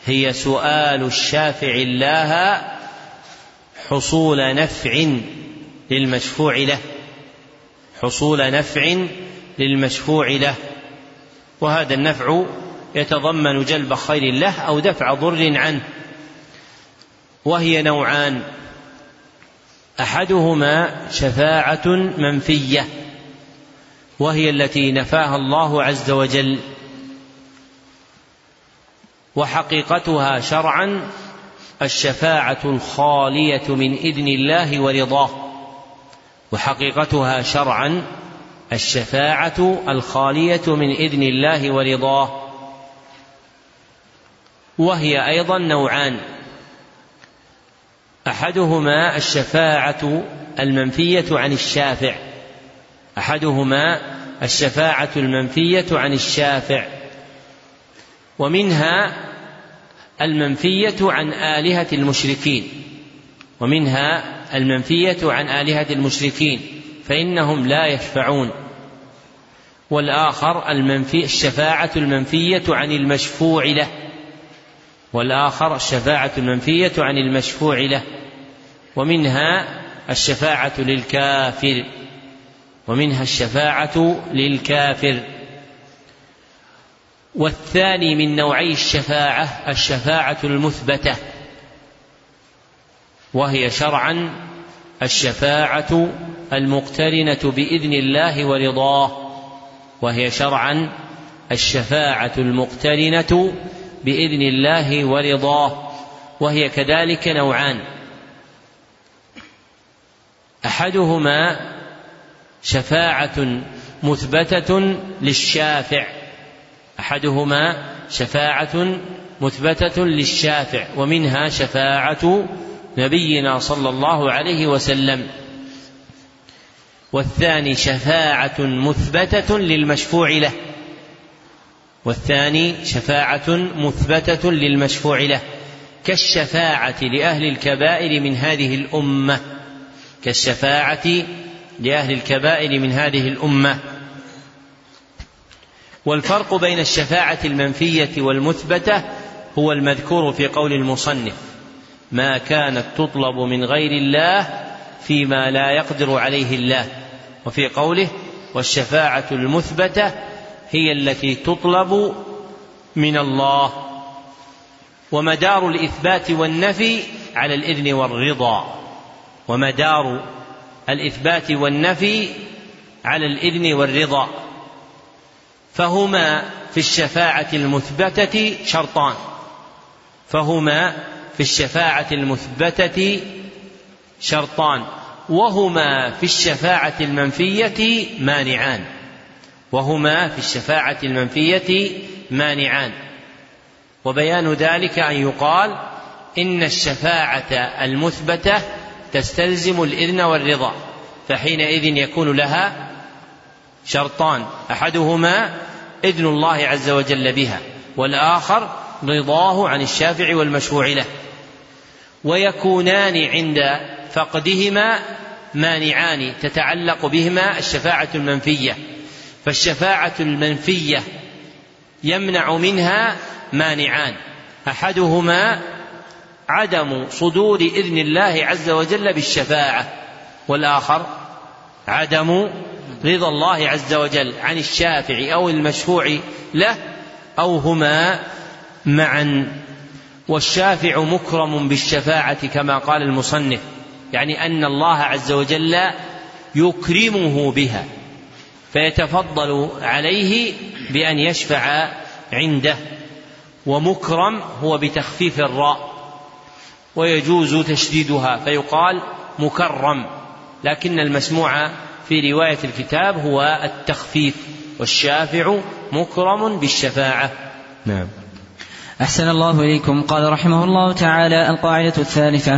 هي سؤال الشافع الله حصول نفع للمشفوع له، حصول نفع للمشفوع له، وهذا النفع يتضمن جلب خير له أو دفع ضر عنه. وهي نوعان، أحدهما شفاعة منفية وهي التي نفاها الله عز وجل، وحقيقتها شرعا الشفاعة الخالية من إذن الله ورضاه، وحقيقتها شرعا الشفاعة الخالية من إذن الله ورضاه. وهي أيضا نوعان، أحدهما الشفاعة المنفية عن الشافع، أحدهما الشفاعة المنفية عن الشافع، ومنها المنفية عن آلهة المشركين، ومنها المنفية عن آلهة المشركين فإنهم لا يشفعون. والآخر الشفاعة المنفية عن المشفوع له، والآخر الشفاعة المنفية عن المشفوع له، ومنها الشفاعة للكافر، ومنها الشفاعة للكافر. والثاني من نوعي الشفاعة الشفاعة المثبتة، وهي شرعا الشفاعة المقترنة بإذن الله ورضاه، وهي شرعا الشفاعة المقترنة بإذن الله ورضاه، وهي كذلك نوعان: أحدهما شفاعة مثبتة للشافع، ومنها شفاعة نبينا صلى الله عليه وسلم. والثاني شفاعة مثبتة للمشفوع له، كالشفاعة لأهل الكبائر من هذه الأمة، والفرق بين الشفاعة المنفية والمثبتة هو المذكور في قول المصنف: ما كانت تطلب من غير الله فيما لا يقدر عليه الله. وفي قوله: والشفاعة المثبتة هي التي تطلب من الله. ومدار الإثبات والنفي على الإذن والرضا، فهما في الشفاعة المثبتة شرطان، وهما في الشفاعة المنفية مانعان، وبيان ذلك أن يقال إن الشفاعة المثبتة تستلزم الإذن والرضا، فحينئذ يكون لها شرطان: أحدهما إذن الله عز وجل بها، والآخر رضاه عن الشافع والمشفوع له. ويكونان عند فقدهما مانعان تتعلق بهما الشفاعة المنفية، فالشفاعة المنفية يمنع منها مانعان: أحدهما عدم صدور إذن الله عز وجل بالشفاعة، والآخر عدم رضا الله عز وجل عن الشافع أو المشفوع له، أو هما معا. والشافع مكرم بالشفاعة كما قال المصنف، يعني أن الله عز وجل يكرمه بها فيتفضل عليه بأن يشفع عنده. ومكرم هو بتخفيف الراء، ويجوز تشديدها فيقال مكرم، لكن المسموع في رواية الكتاب هو التخفيف. والشافع مكرم بالشفاعة. نعم. أحسن الله إليكم. قال رحمه الله تعالى: القاعدة الثالثة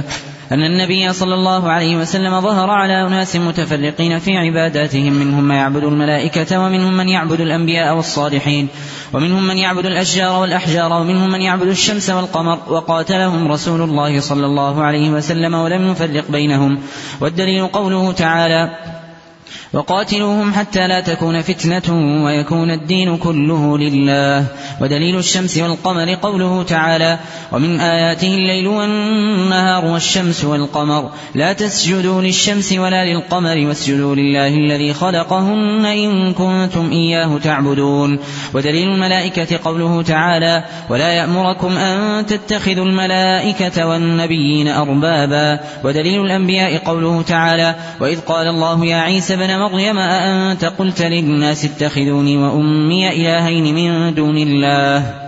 أن النبي صلى الله عليه وسلم ظهر على أناس متفرقين في عباداتهم، منهم من يعبد الملائكة، ومنهم من يعبد الأنبياء والصالحين، ومنهم من يعبد الأشجار والأحجار، ومنهم من يعبد الشمس والقمر، وقاتلهم رسول الله صلى الله عليه وسلم ولم يفرق بينهم. والدليل قوله تعالى: وقاتلوهم حتى لا تكون فتنة ويكون الدين كله لله. ودليل الشمس والقمر قوله تعالى: ومن آياته الليل والنهار والشمس والقمر، لا تسجدوا للشمس ولا للقمر واسجدوا لله الذي خلقهن إن كنتم إياه تعبدون. ودليل الملائكة قوله تعالى: ولا يأمركم أن تتخذوا الملائكة والنبيين أربابا. ودليل الأنبياء قوله تعالى: وإذ قال الله يا عيسى بن مريم أأنت قلت للناس اتخذوني وأمي إلهين من دون الله؟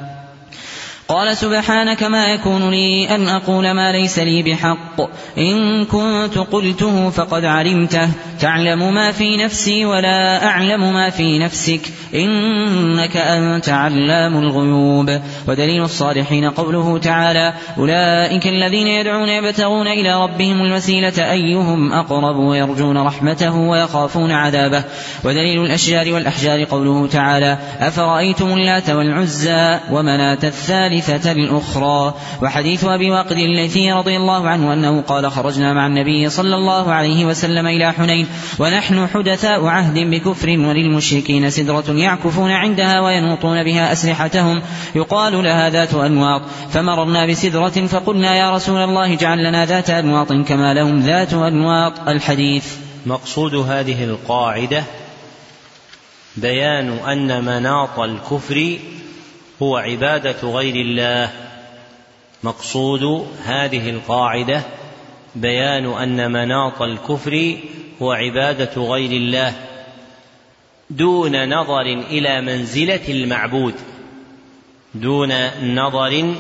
قال: سبحانك ما يكون لي أن أقول ما ليس لي بحق، إن كنت قلته فقد علمته، تعلم ما في نفسي ولا أعلم ما في نفسك، إنك أنت علام الغيوب. ودليل الصالحين قوله تعالى: أولئك الذين يدعون يبتغون إلى ربهم الوسيلة أيهم أقرب ويرجون رحمته ويخافون عذابه. ودليل الأشجار والأحجار قوله تعالى: أفرأيتم اللات والعزى ومناة الثالثة الأخرى. وحديث أبي واقد الليثي رضي الله عنه أنه قال: خرجنا مع النبي صلى الله عليه وسلم إلى حنين ونحن حدثاء عهد بكفر، وللمشركين سدرة يعكفون عندها وينوطون بها أسلحتهم يقال لها ذات أنواط، فمررنا بسدرة فقلنا: يا رسول الله اجعل لنا ذات أنواط كما لهم ذات أنواط. الحديث. مقصود هذه القاعدة بيان أن مناط الكفر هو عبادة غير الله. دون نظر إلى منزلة المعبود، دون نظر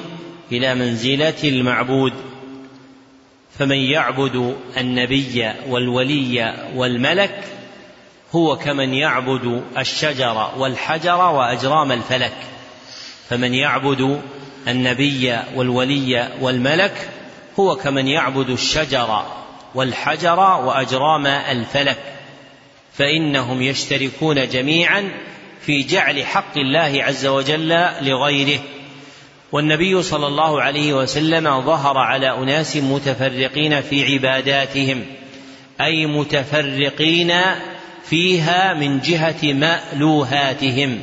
إلى منزلة المعبود، فمن يعبد النبي والولي والملك هو كمن يعبد الشجر والحجر وأجرام الفلك. فمن يعبد النبي والولي والملك هو كمن يعبد الشجر والحجر وأجرام الفلك، فإنهم يشتركون جميعا في جعل حق الله عز وجل لغيره. والنبي صلى الله عليه وسلم ظهر على أناس متفرقين في عباداتهم، أي متفرقين فيها من جهة مألوهاتهم،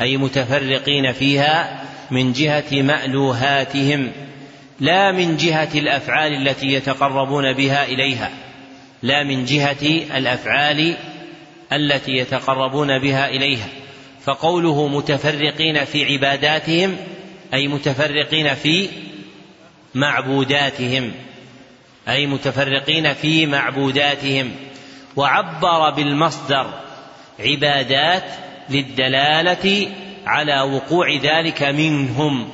أي متفرقين فيها من جهة مألوهاتهم، لا من جهة الأفعال التي يتقربون بها إليها، لا من جهة الأفعال التي يتقربون بها إليها. فقوله متفرقين في عباداتهم أي متفرقين في معبوداتهم، أي متفرقين في معبوداتهم. وعبر بالمصدر عبادات للدلالة على وقوع ذلك منهم،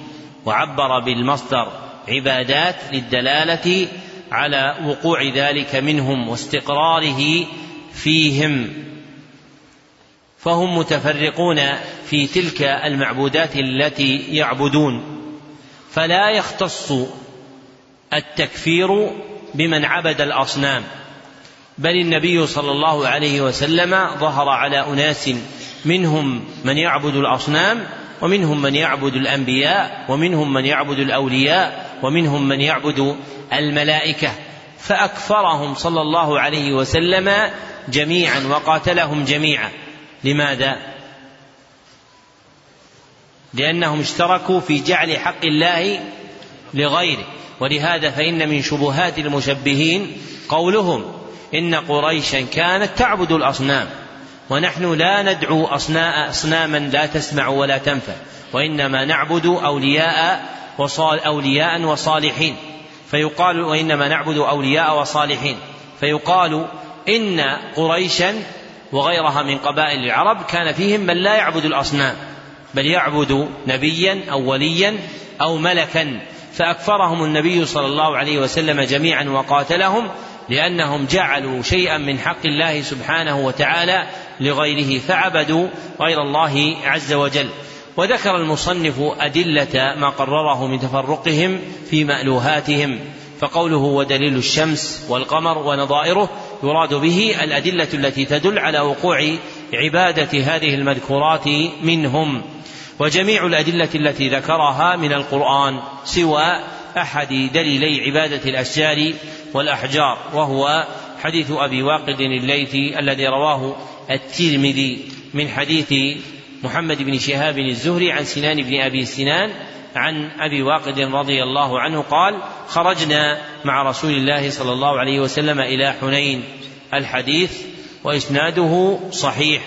وعبر بالمصدر عبادات للدلالة على وقوع ذلك منهم واستقراره فيهم، فهم متفرقون في تلك المعبودات التي يعبدون. فلا يختص التكفير بمن عبد الأصنام، بل النبي صلى الله عليه وسلم ظهر على أناس منهم من يعبد الأصنام، ومنهم من يعبد الأنبياء، ومنهم من يعبد الأولياء، ومنهم من يعبد الملائكة، فأكفرهم صلى الله عليه وسلم جميعا وقاتلهم جميعا. لماذا؟ لأنهم اشتركوا في جعل حق الله لغيره. ولهذا فإن من شبهات المشبهين قولهم إن قريشا كانت تعبد الأصنام، ونحن لا ندعو أصناما لا تسمع ولا تنفع، وإنما نعبد أولياء وصالحين، فيقال وإنما نعبد أولياء وصالحين، فيقال إن قريشا وغيرها من قبائل العرب كان فيهم من لا يعبد الأصنام، بل يعبد نبيا أو وليا أو ملكا، فأكفرهم النبي صلى الله عليه وسلم جميعا وقاتلهم، لأنهم جعلوا شيئا من حق الله سبحانه وتعالى لغيره، فعبدوا غير الله عز وجل. وذكر المصنف أدلة ما قرره من تفرقهم في مألوهاتهم، فقوله ودليل الشمس والقمر ونظائره يراد به الأدلة التي تدل على وقوع عبادة هذه المذكورات منهم. وجميع الأدلة التي ذكرها من القرآن سوى أحد دليلي عبادة الأشجار والأحجار، وهو حديث أبي واقد الليثي الذي رواه الترمذي من حديث محمد بن شهاب الزهري عن سنان بن ابي سنان عن أبي واقد رضي الله عنه قال: خرجنا مع رسول الله صلى الله عليه وسلم إلى حنين. الحديث وإسناده صحيح.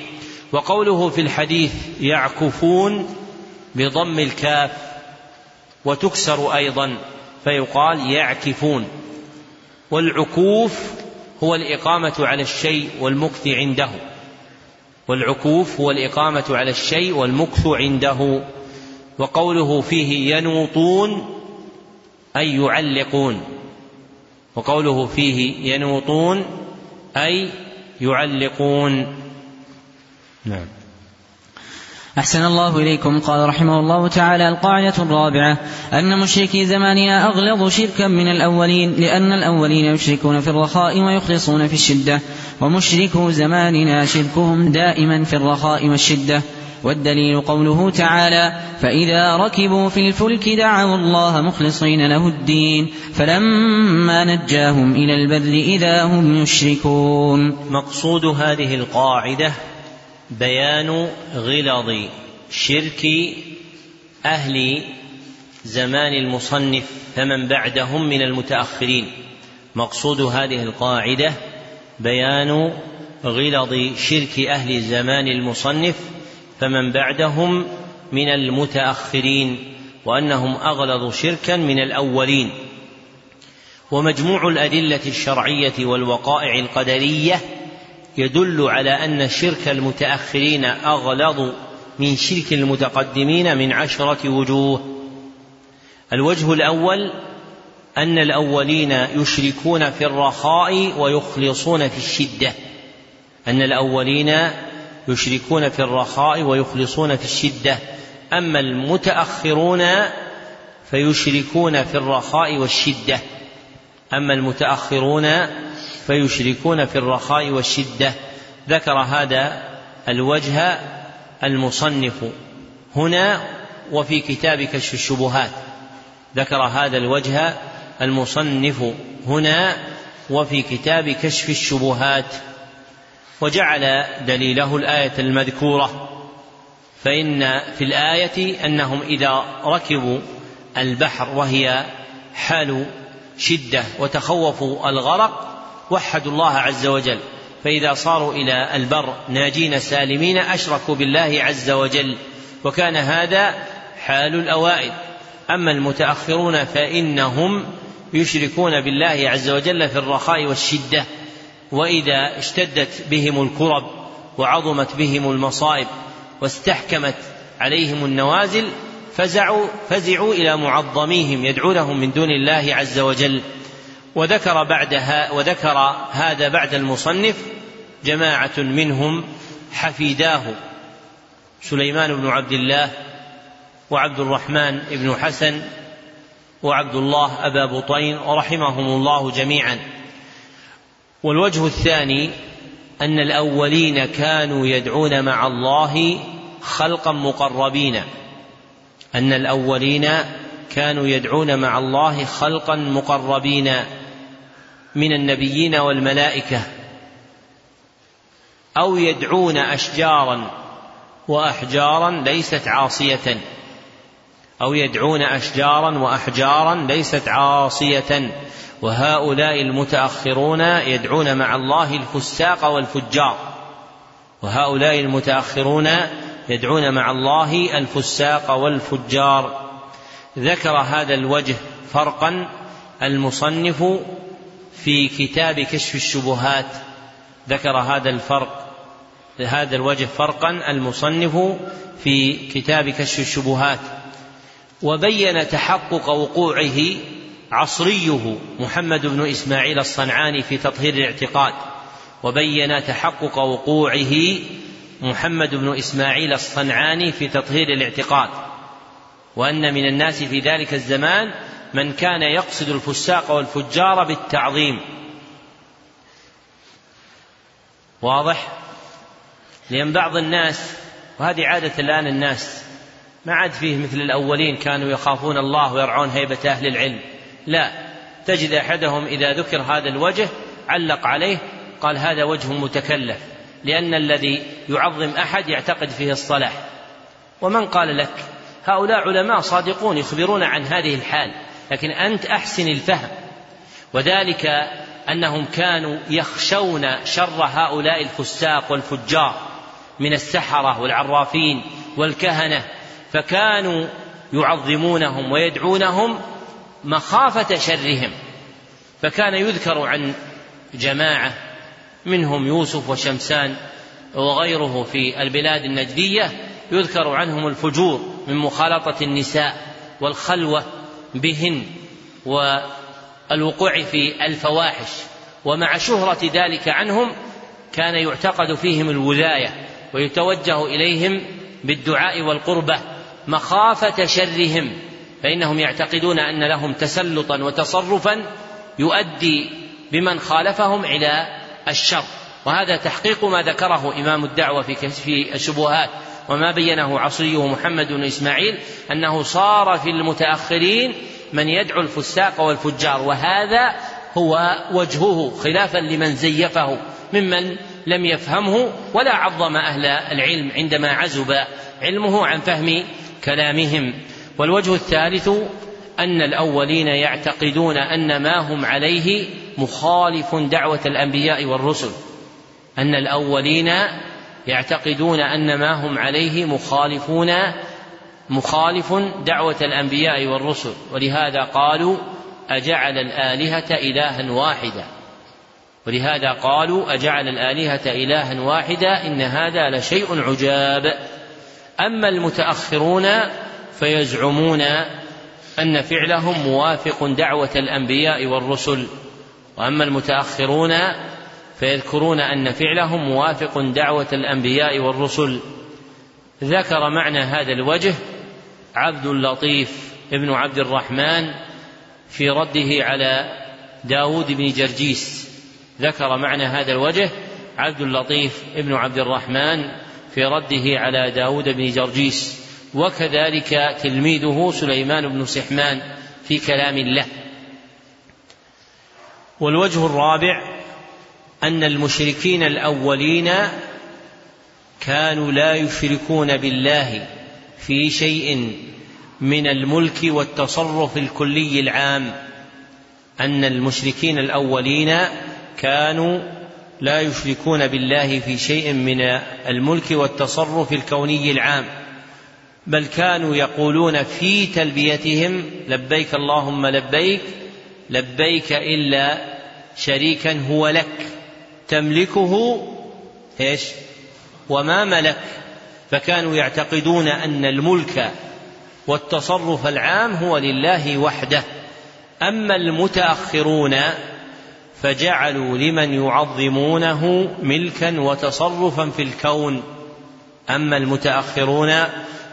وقوله في الحديث يعكفون بضم الكاف وتكسر أيضا، فيقال يعكفون. والعكوف هو الإقامة على الشيء والمكث عنده، والعكوف هو الإقامة على الشيء والمكث عنده. وقوله فيه ينوطون أي يعلقون، وقوله فيه ينوطون أي يعلقون. نعم. أحسن الله إليكم. قال رحمه الله تعالى: القاعدة الرابعة أن مشركي زمانها أغلظ شركا من الأولين، لأن الأولين يشركون في الرخاء ويخلصون في الشدة، ومشركو زماننا شركهم دائما في الرخاء والشدة. والدليل قوله تعالى: فإذا ركبوا في الفلك دعوا الله مخلصين له الدين فلما نجاهم إلى البر إذا هم يشركون. مقصود هذه القاعدة بيان غلظ شرك أهل زمان المصنف فمن بعدهم من المتأخرين. مقصود هذه القاعدة بيان غلظ شرك أهل زمان المصنف فمن بعدهم من المتأخرين، وأنهم أغلظ شركا من الأولين. ومجموع الأدلة الشرعية والوقائع القدرية يدل على أن شرك المتأخرين أغلظ من شرك المتقدمين من 10 وجوه. الوجه الأول أن الأولين يشركون في الرخاء ويخلصون في الشدة، أما المتأخرون فيشركون في الرخاء والشدة، ذكر هذا الوجه المصنف هنا وفي كتاب كشف الشبهات، وجعل دليله الآية المذكورة، فإن في الآية أنهم إذا ركبوا البحر وهي حال شدة وتخوفوا الغرق وحدوا الله عز وجل، فإذا صاروا إلى البر ناجين سالمين أشركوا بالله عز وجل، وكان هذا حال الأوائل. أما المتأخرون فإنهم يشركون بالله عز وجل في الرخاء والشدة، وإذا اشتدت بهم الكرب وعظمت بهم المصائب واستحكمت عليهم النوازل فزعوا إلى معظميهم يدعونهم من دون الله عز وجل. وذكر هذا بعد المصنف جماعة منهم حفيداه سليمان بن عبد الله وعبد الرحمن بن حسن وعبد الله أبا بطين رحمهم الله جميعا. والوجه الثاني أن الأولين كانوا يدعون مع الله خلقا مقربين، من النبيين والملائكة، أو يدعون أشجارا وأحجارا ليست عاصية، وهؤلاء المتأخرون يدعون مع الله الفساق والفجار، ذكر هذا الوجه فرقا المصنف في كتاب كشف الشبهات، وبين تحقق وقوعه عصريه محمد بن إسماعيل الصنعاني في تطهير الاعتقاد، وأن من الناس في ذلك الزمان من كان يقصد الفساق والفجار بالتعظيم. واضح؟ لأن بعض الناس، وهذه عادة الآن الناس، ما عاد فيه مثل الأولين كانوا يخافون الله ويرعون هيبة أهل العلم، لا، تجد أحدهم إذا ذكر هذا الوجه علق عليه قال هذا وجه متكلف، لأن الذي يعظم أحد يعتقد فيه الصلاح. ومن قال لك؟ هؤلاء علماء صادقون يخبرون عن هذه الحال، لكن أنت أحسن الفهم. وذلك أنهم كانوا يخشون شر هؤلاء الفساق والفجار من السحرة والعرافين والكهنة، فكانوا يعظمونهم ويدعونهم مخافة شرهم. فكان يذكر عن جماعة منهم يوسف وشمسان وغيره في البلاد النجدية، يذكر عنهم الفجور من مخالطة النساء والخلوة بهن والوقوع في الفواحش، ومع شهرة ذلك عنهم كان يعتقد فيهم الولاية ويتوجه إليهم بالدعاء والقربة مخافة شرهم، فإنهم يعتقدون أن لهم تسلطا وتصرفا يؤدي بمن خالفهم إلى الشر. وهذا تحقيق ما ذكره إمام الدعوة في كشف الشبهات وما بينه عصريه محمد بن إسماعيل، أنه صار في المتأخرين من يدعو الفساق والفجار، وهذا هو وجهه خلافا لمن زيفه ممن لم يفهمه ولا عظم أهل العلم عندما عزب علمه عن فهم كلامهم. والوجه الثالث أن الأولين يعتقدون أن ما هم عليه مخالف دعوة الأنبياء والرسل، مخالف دعوة الأنبياء والرسل، ولهذا قالوا أجعل الآلهة إلها واحدة، إن هذا لشيء عجاب. أما المتأخرون فيزعمون أن فعلهم موافق دعوة الأنبياء والرسل، وأما المتأخرون فيذكرون أن فعلهم موافق دعوة الأنبياء والرسل. ذكر معنى هذا الوجه عبد اللطيف ابن عبد الرحمن في رده على داود بن جرجيس، ذكر معنى هذا الوجه عبد اللطيف ابن عبد الرحمن في رده على داود بن جرجيس، وكذلك تلميذه سليمان بن سحمان في كلام الله. والوجه الرابع أن المشركين الأولين كانوا لا يشركون بالله في شيء من الملك والتصرف الكلي العام، أن المشركين الأولين كانوا لا يشركون بالله في شيء من الملك والتصرف الكوني العام، بل كانوا يقولون في تلبيتهم لبيك اللهم لبيك، لبيك إلا شريكا هو لك تملكه وما ملك. فكانوا يعتقدون أن الملك والتصرف العام هو لله وحده. أما المتأخرون فجعلوا لمن يعظمونه ملكا وتصرفا في الكون، أما المتأخرون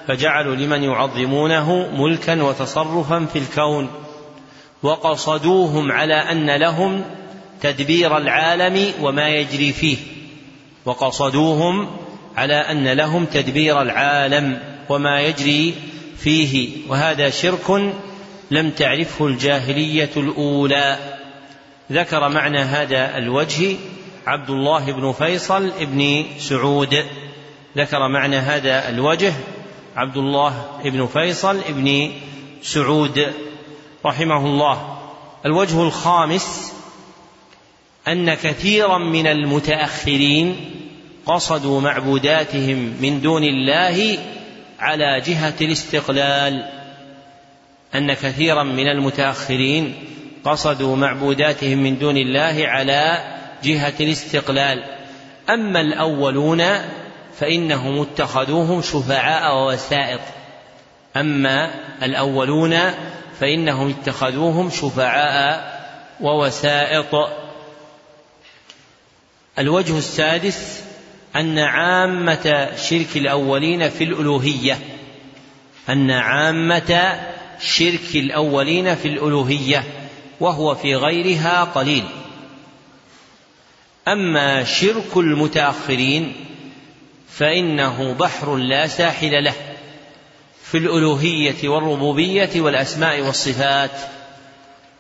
فجعلوا لمن يعظمونه ملكا وتصرفا في الكون، وقصدوهم على أن لهم تدبير العالم وما يجري فيه، وقصدوهم على أن لهم تدبير العالم وما يجري فيه، وهذا شرك لم تعرفه الجاهلية الأولى. ذكر معنى هذا الوجه عبد الله بن فيصل بن سعود، ذكر معنى هذا الوجه عبد الله بن فيصل بن سعود رحمه الله. الوجه الخامس أن كثيرا من المتأخرين قصدوا معبوداتهم من دون الله على جهة الاستقلال، أن كثيرا من المتأخرين قصدوا معبوداتهم من دون الله على جهة الاستقلال. أما الأولون فإنهم اتخذوهم شفعاء ووسائط، أما الأولون فإنهم اتخذوهم شفعاء ووسائط. الوجه السادس أن عامة شرك الأولين في الألوهية، أن عامة شرك الأولين في الألوهية وهو في غيرها قليل. أما شرك المتأخرين فإنه بحر لا ساحل له في الألوهية والربوبية والأسماء والصفات،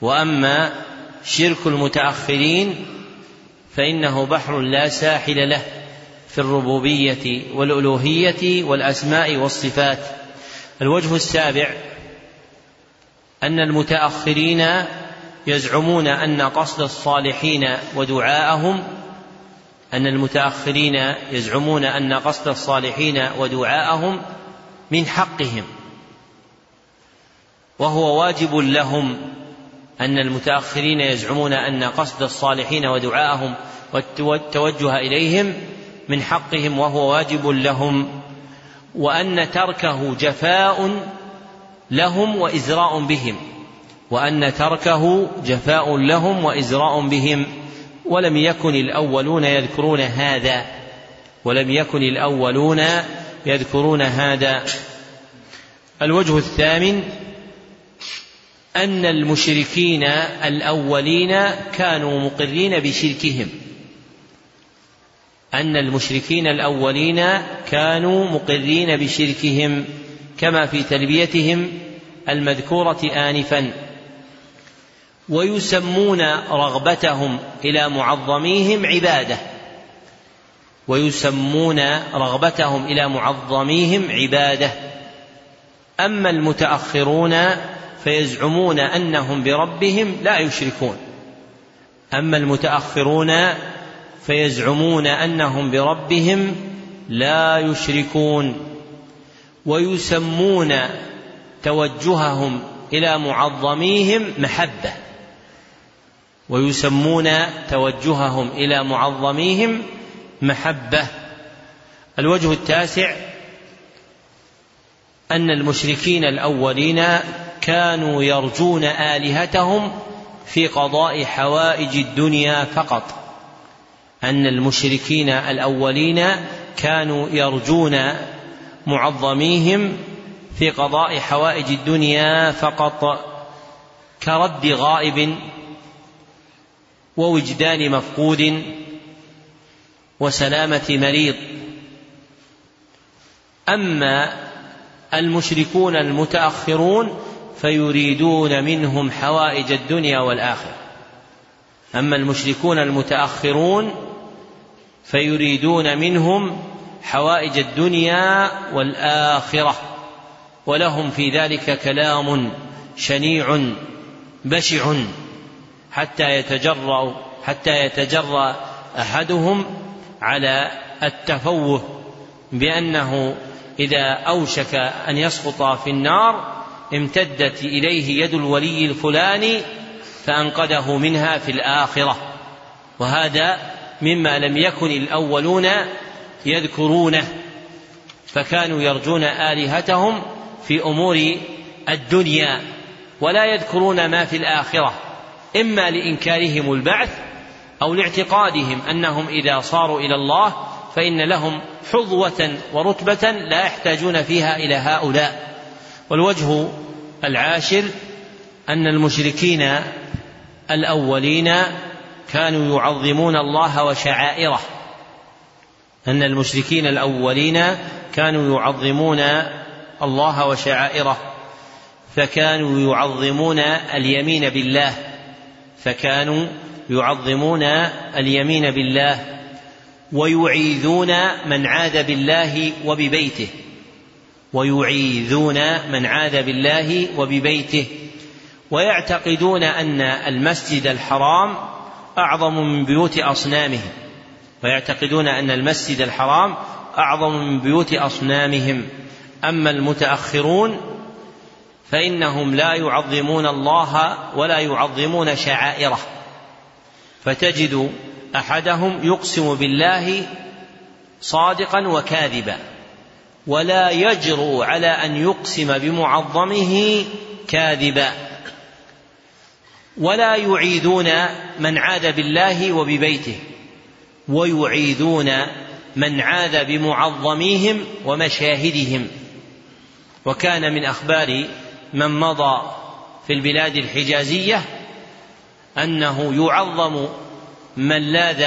وأما شرك المتأخرين فإنه بحر لا ساحل له في الربوبية والألوهية والأسماء والصفات. الوجه السابع أن المتأخرين يزعمون أن قصد الصالحين ودعاءهم، أن المتأخرين يزعمون أن قصد الصالحين ودعاءهم من حقهم وهو واجب لهم، أن المتأخرين يزعمون أن قصد الصالحين ودعاءهم والتوجه إليهم من حقهم وهو واجب لهم، وأن تركه جفاء لهم وإزراء بهم، وأن تركه جفاء لهم وإزراء بهم. ولم يكن الأولون يذكرون هذا، ولم يكن الأولون يذكرون هذا. الوجه الثامن أن المشركين الأولين كانوا مقرين بشركهم، أن المشركين الأولين كانوا مقرين بشركهم كما في تلبيتهم المذكورة آنفا، ويسمون رغبتهم إلى معظميهم عبادة، ويسمون رغبتهم إلى معظميهم عبادة. أما المتأخرون فيزعمون أنهم بربهم لا يشركون، أما المتأخرون فيزعمون أنهم بربهم لا يشركون، ويسمون توجههم إلى معظميهم محبة، ويسمون توجههم إلى معظميهم محبة. الوجه التاسع أن المشركين الأولين كانوا يرجون آلهتهم في قضاء حوائج الدنيا فقط، أن المشركين الأولين كانوا يرجون معظميهم في قضاء حوائج الدنيا فقط، كرد غائب ووجدان مفقود وسلامة مريض. أما المشركون المتأخرون فيريدون منهم حوائج الدنيا والآخرة، أما المشركون المتأخرون فيريدون منهم حوائج الدنيا والآخرة، ولهم في ذلك كلام شنيع بشع حتى يتجرأ أحدهم على التفوه بأنه إذا أوشك أن يسقط في النار امتدت إليه يد الولي الفلاني فأنقذه منها في الآخرة، وهذا مما لم يكن الأولون يذكرونه، فكانوا يرجون آلهتهم في أمور الدنيا ولا يذكرون ما في الآخرة، إما لإنكارهم البعث أو لاعتقادهم أنهم إذا صاروا إلى الله فإن لهم حظوة ورتبة لا يحتاجون فيها إلى هؤلاء. والوجه العاشر أن المشركين الأولين كانوا يعظمون الله وشعائره، أن المشركين الأولين كانوا يعظمون الله وشعائره، فكانوا يعظمون اليمين بالله، ويعيذون من عاد بالله وببيته، ويعتقدون أن المسجد الحرام أعظم من بيوت أصنامهم، أما المتأخرون فإنهم لا يعظمون الله ولا يعظمون شعائره، فتجد أحدهم يقسم بالله صادقا وكاذبا ولا يجرؤ على أن يقسم بمعظمه كاذبا، ولا يعيذون من عاد بالله وببيته، ويعيذون من عاد بمعظميهم ومشاهدهم. وكان من أخبار من مضى في البلاد الحجازية أنه يعظم من لاذ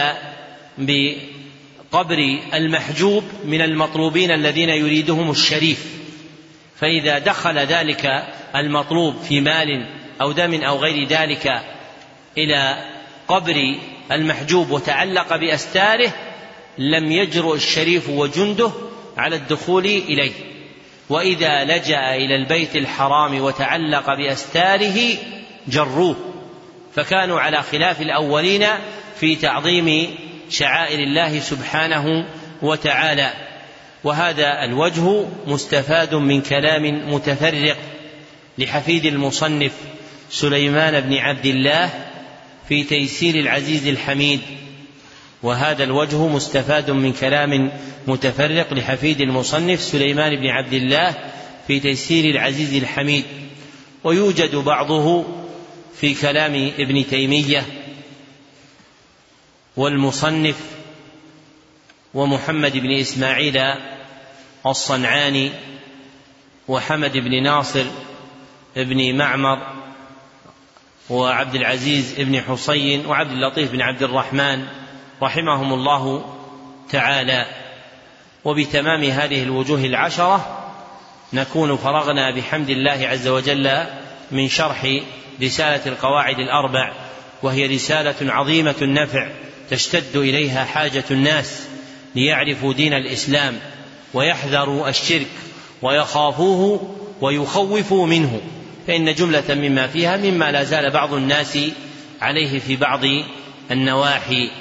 بقبر المحجوب من المطلوبين الذين يريدهم الشريف، فإذا دخل ذلك المطلوب في مال أو دم أو غير ذلك إلى قبر المحجوب وتعلق بأستاره لم يجرؤ الشريف وجنده على الدخول إليه، وإذا لجأ إلى البيت الحرام وتعلق بأستاره جروه. فكانوا على خلاف الأولين في تعظيم شعائر الله سبحانه وتعالى. وهذا الوجه مستفاد من كلام متفرق لحفيد المصنف سليمان بن عبد الله في تيسير العزيز الحميد، ويوجد بعضه في كلام ابن تيمية والمصنف ومحمد بن إسماعيل الصنعاني وحمد بن ناصر ابن معمر وعبد العزيز ابن حسين وعبد اللطيف بن عبد الرحمن رحمهم الله تعالى. وبتمام هذه الوجوه العشرة نكون فرغنا بحمد الله عز وجل من شرح رسالة القواعد الأربع، وهي رسالة عظيمة النفع تشتد إليها حاجة الناس ليعرفوا دين الإسلام ويحذروا الشرك ويخافوه ويخوفوا منه، فإن جملة مما فيها مما لا زال بعض الناس عليه في بعض النواحي.